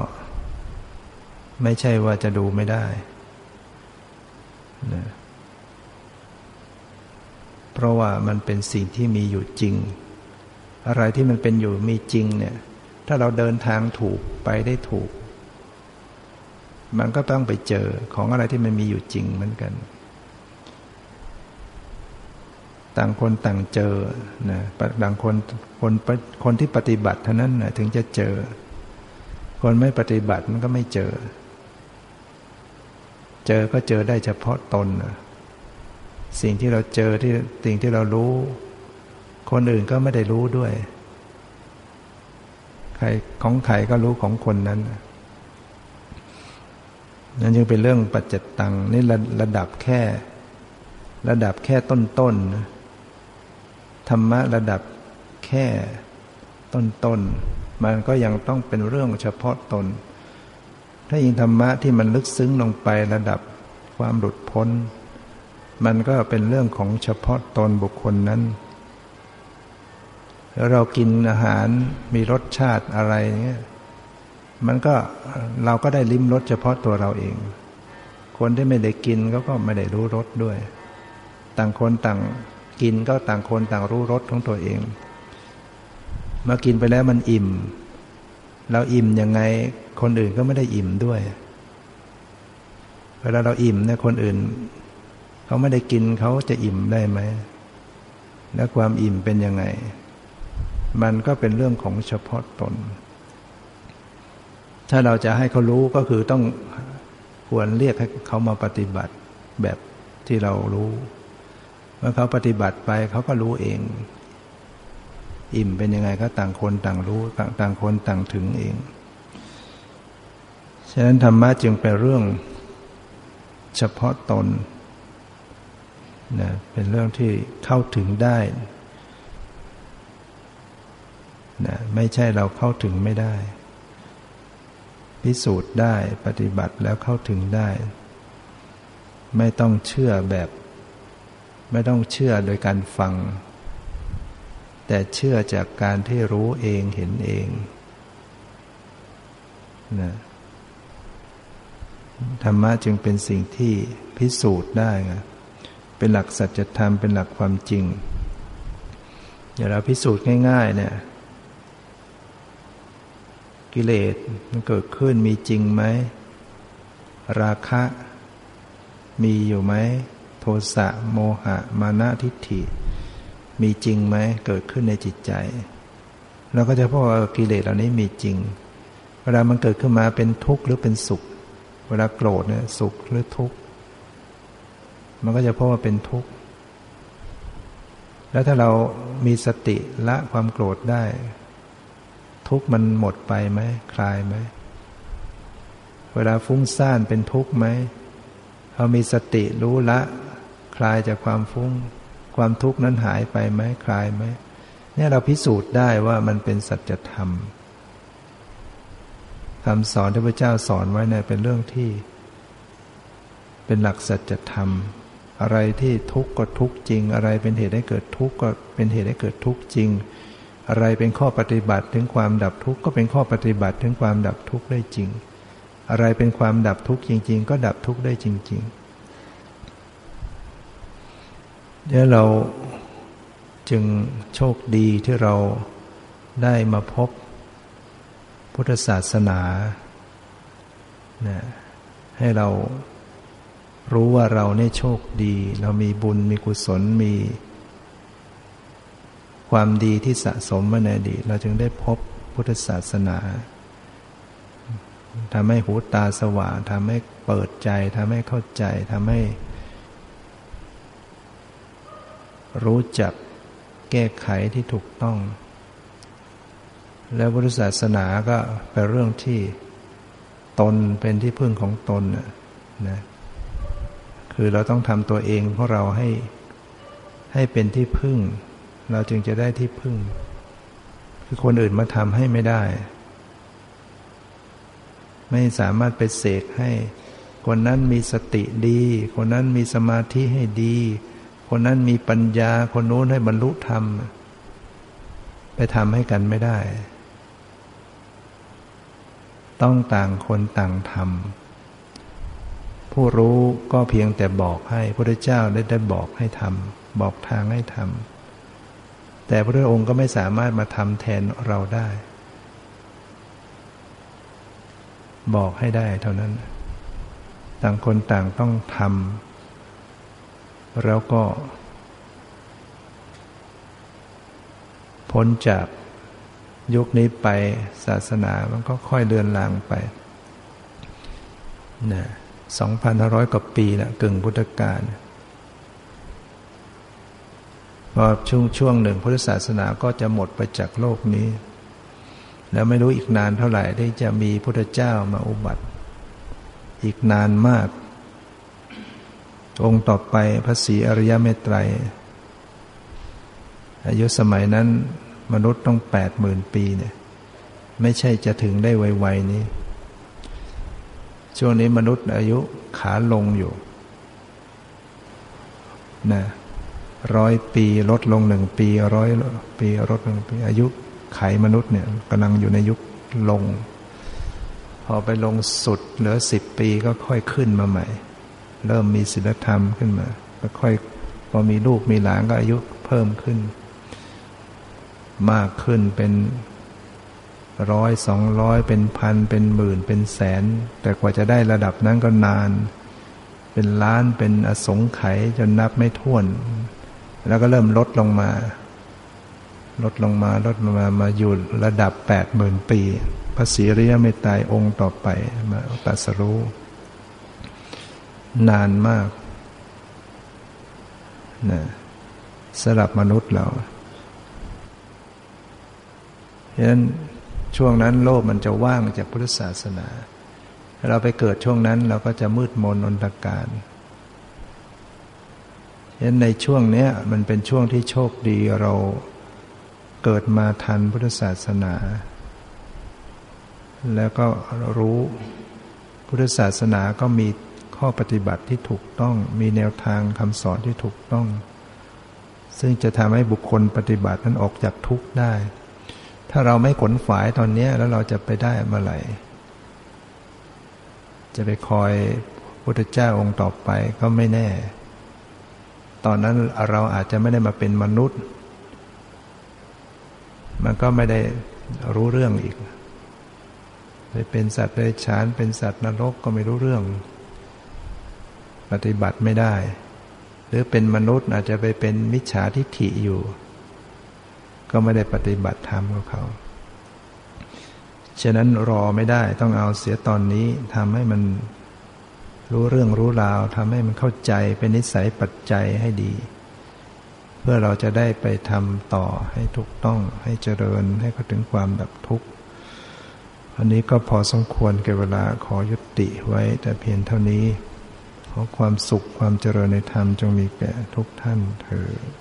ไม่ใช่ว่าจะดูไม่ได้นะเพราะว่ามันเป็นสิ่งที่มีอยู่จริงอะไรที่มันเป็นอยู่มีจริงเนี่ยถ้าเราเดินทางถูกไปได้ถูกมันก็ต้องไปเจอของอะไรที่มันมีอยู่จริงเหมือนกันต่างคนต่างเจอนะต่างคนคนคนที่ปฏิบัติเท่านั้นนะถึงจะเจอคนไม่ปฏิบัติมันก็ไม่เจอเจอก็เจอได้เฉพาะตนนะสิ่งที่เราเจอที่สิ่งที่เรารู้คนอื่นก็ไม่ได้รู้ด้วยใครของใครก็รู้ของคนนั้นนั่นจึงเป็นเรื่องปัจจิตตังนี่ระดับแค่ระดับแค่ต้นต้นธรรมะระดับแค่ต้นต้นมันก็ยังต้องเป็นเรื่องเฉพาะตนถ้ายิ่งธรรมะที่มันลึกซึ้งลงไประดับความหลุดพ้นมันก็เป็นเรื่องของเฉพาะตนบุคคลนั้นแล้วเรากินอาหารมีรสชาติอะไรเงี้ยมันก็เราก็ได้ลิ้มรสเฉพาะตัวเราเองคนที่ไม่ได้กินเขาก็ไม่ได้รู้รสด้วยต่างคนต่างกินก็ต่างคนต่างรู้รสของตัวเองเมื่อกินไปแล้วมันอิ่มเราอิ่มยังไงคนอื่นก็ไม่ได้อิ่มด้วยเวลาเราอิ่มเนี่ยคนอื่นเขาไม่ได้กินเขาจะอิ่มได้ไหมและความอิ่มเป็นยังไงมันก็เป็นเรื่องของเฉพาะตนถ้าเราจะให้เขารู้ก็คือต้องควรเรียกให้เขามาปฏิบัติแบบที่เรารู้เมื่อเขาปฏิบัติไปเขาก็รู้เองอิ่มเป็นยังไงก็ต่างคนต่างรู้ต่างคนต่างถึงเองฉะนั้นธรรมะจึงเป็นเรื่องเฉพาะตนนะเป็นเรื่องที่เข้าถึงได้นะไม่ใช่เราเข้าถึงไม่ได้พิสูจน์ได้ปฏิบัติแล้วเข้าถึงได้ไม่ต้องเชื่อแบบไม่ต้องเชื่อโดยการฟังแต่เชื่อจากการที่รู้เองเห็นเองนะธรรมะจึงเป็นสิ่งที่พิสูจน์ได้นะเป็นหลักสัจธรรมเป็นหลักความจริงเดี๋ยวเราพิสูจน์ง่ายๆเนี่ยกิเลสมันเกิดขึ้นมีจริงไหมราคะมีอยู่ไหมโทสะโมหะมานะทิฏฐิมีจริงไหมเกิดขึ้นในจิตใจเราก็จะพบว่ากิเลสเหล่านี้มีจริงเวลามันเกิดขึ้นมาเป็นทุกข์หรือเป็นสุขเวลาโกรธเนี่ยสุขหรือทุกข์มันก็จะพบว่าเป็นทุกข์แล้วถ้าเรามีสติละความโกรธได้ทุกข์มันหมดไปไหมคลายไหมเวลาฟุ้งซ่านเป็นทุกข์ไหมพอมีสติรู้ละคลายจากความฟุ้ง ความทุกข์นั้นหายไปไหมคลายไหมเนี่ยเราพิสูจน์ได้ว่ามันเป็นสัจธรรมคำสอนที่พระเจ้าสอนไว้เนี่ยเป็นเรื่องที่เป็นหลักสัจธรรมอะไรที่ทุกข์ก็ทุกข์จริงอะไรเป็นเหตุให้เกิดทุกข์ก็เป็นเหตุให้เกิดทุกข์จริงอะไรเป็นข้อปฏิบัติถึงความดับทุกข์ก็เป็นข้อปฏิบัติถึงความดับทุกข์ได้จริงอะไรเป็นความดับทุกข์จริงๆก็ดับทุกข์ได้จริงๆเนี่ยเราจึงโชคดีที่เราได้มาพบพุทธศาสนานะให้เรารู้ว่าเราเนี่ยโชคดีเรามีบุญมีกุศลมีความดีที่สะสมมาในอดีตเราจึงได้พบพุทธศาสนาทำให้หูตาสว่างทำให้เปิดใจทำให้เข้าใจทำให้รู้จักแก้ไขที่ถูกต้องแล้วพุทธศาสนาก็เป็นเรื่องที่ตนเป็นที่พึ่งของตนนะคือเราต้องทำตัวเองของเราให้ให้เป็นที่พึ่งเราจึงจะได้ที่พึ่งคือคนอื่นมาทำให้ไม่ได้ไม่สามารถไปเสกให้คนนั้นมีสติดีคนนั้นมีสมาธิให้ดีคนนั้นมีปัญญาคนโน้นให้บรรลุธรรมไปทำให้กันไม่ได้ต้องต่างคนต่างทำผู้รู้ก็เพียงแต่บอกให้พระพุทธเจ้าได้ได้บอกให้ทำบอกทางให้ทำแต่พระองค์ก็ไม่สามารถมาทำแทนเราได้บอกให้ได้เท่านั้นต่างคนต่างต้องทำแล้วก็พ้นจากยุคนี้ไปศาสนามันก็ค่อยเลือนลางไปนะ สองพันห้าร้อย กว่าปีละกึ่งพุทธกาลพอช่วงช่วงหนึ่งพุทธศาสนาก็จะหมดไปจากโลกนี้แล้วไม่รู้อีกนานเท่าไหร่ที่จะมีพุทธเจ้ามาอุบัติอีกนานมากองค์ต่อไปพระศรีอริยเมตไตรอายุสมัยนั้นมนุษย์ต้อง แปดหมื่น ปีเนี่ยไม่ใช่จะถึงได้ไวๆนี้ช่วงนี้มนุษย์อายุขาลงอยู่นะหนึ่งร้อยปีลดลงหนึ่งปีหนึ่งร้อยปีลดลงหนึ่งปีอายุไขมนุษย์เนี่ยกำลังอยู่ในยุคลงพอไปลงสุดเหลือสิบปีก็ค่อยขึ้นมาใหม่เริ่มมีศีลธรรมขึ้นมาก็ค่อยพอมีลูกมีหลานก็อายุเพิ่มขึ้นมากขึ้นเป็นร้อยสองร้อยเป็นพันเป็นหมื่นเป็นแสนแต่กว่าจะได้ระดับนั้นก็นานเป็นล้านเป็นอสงไขยจนนับไม่ถ้วนแล้วก็เริ่มลดลงมาลดลงมาลดลงมามาอยู่ระดับ แปดหมื่น ปีพระศรีอริยเมตไตรองค์ต่อไปมาตรัสรู้นานมากนะสำหรับมนุษย์เราเพราะฉะนั้นช่วงนั้นโลกมันจะว่างจากพุทธศาสนาเราไปเกิดช่วงนั้นเราก็จะมืดมนอนตการเพราะฉะนั้นในช่วงเนี้ยมันเป็นช่วงที่โชคดีเราเกิดมาทันพุทธศาสนาแล้วก็รู้พุทธศาสนาก็มีข้อปฏิบัติที่ถูกต้องมีแนวทางคำสอนที่ถูกต้องซึ่งจะทำให้บุคคลปฏิบัตินั้นออกจากทุกข์ได้ถ้าเราไม่ขนฝ่ายตอนนี้แล้วเราจะไปได้เมื่อไหร่จะไปคอยพุทธเจ้าองค์ต่อไปก็ไม่แน่ตอนนั้นเราอาจจะไม่ได้มาเป็นมนุษย์มันก็ไม่ได้รู้เรื่องอีกไปเป็นสัตว์เดรัจฉานเป็นสัตว์นรกก็ไม่รู้เรื่องปฏิบัติไม่ได้หรือเป็นมนุษย์อาจจะไปเป็นมิจฉาทิฏฐิอยู่ก็ไม่ได้ปฏิบัติธรรมของเขาฉะนั้นรอไม่ได้ต้องเอาเสียตอนนี้ทำให้มันรู้เรื่องรู้ราวทำให้มันเข้าใจเป็นนิสัยปัจจัยให้ดีเพื่อเราจะได้ไปทำต่อให้ถูกต้องให้เจริญให้เข้าถึงความดับทุกข์อันนี้ก็พอสมควรแก่เวลาขอยุติไว้แต่เพียงเท่านี้ขอความสุขความเจริญในธรรมจงมีแก่ทุกท่านเถิด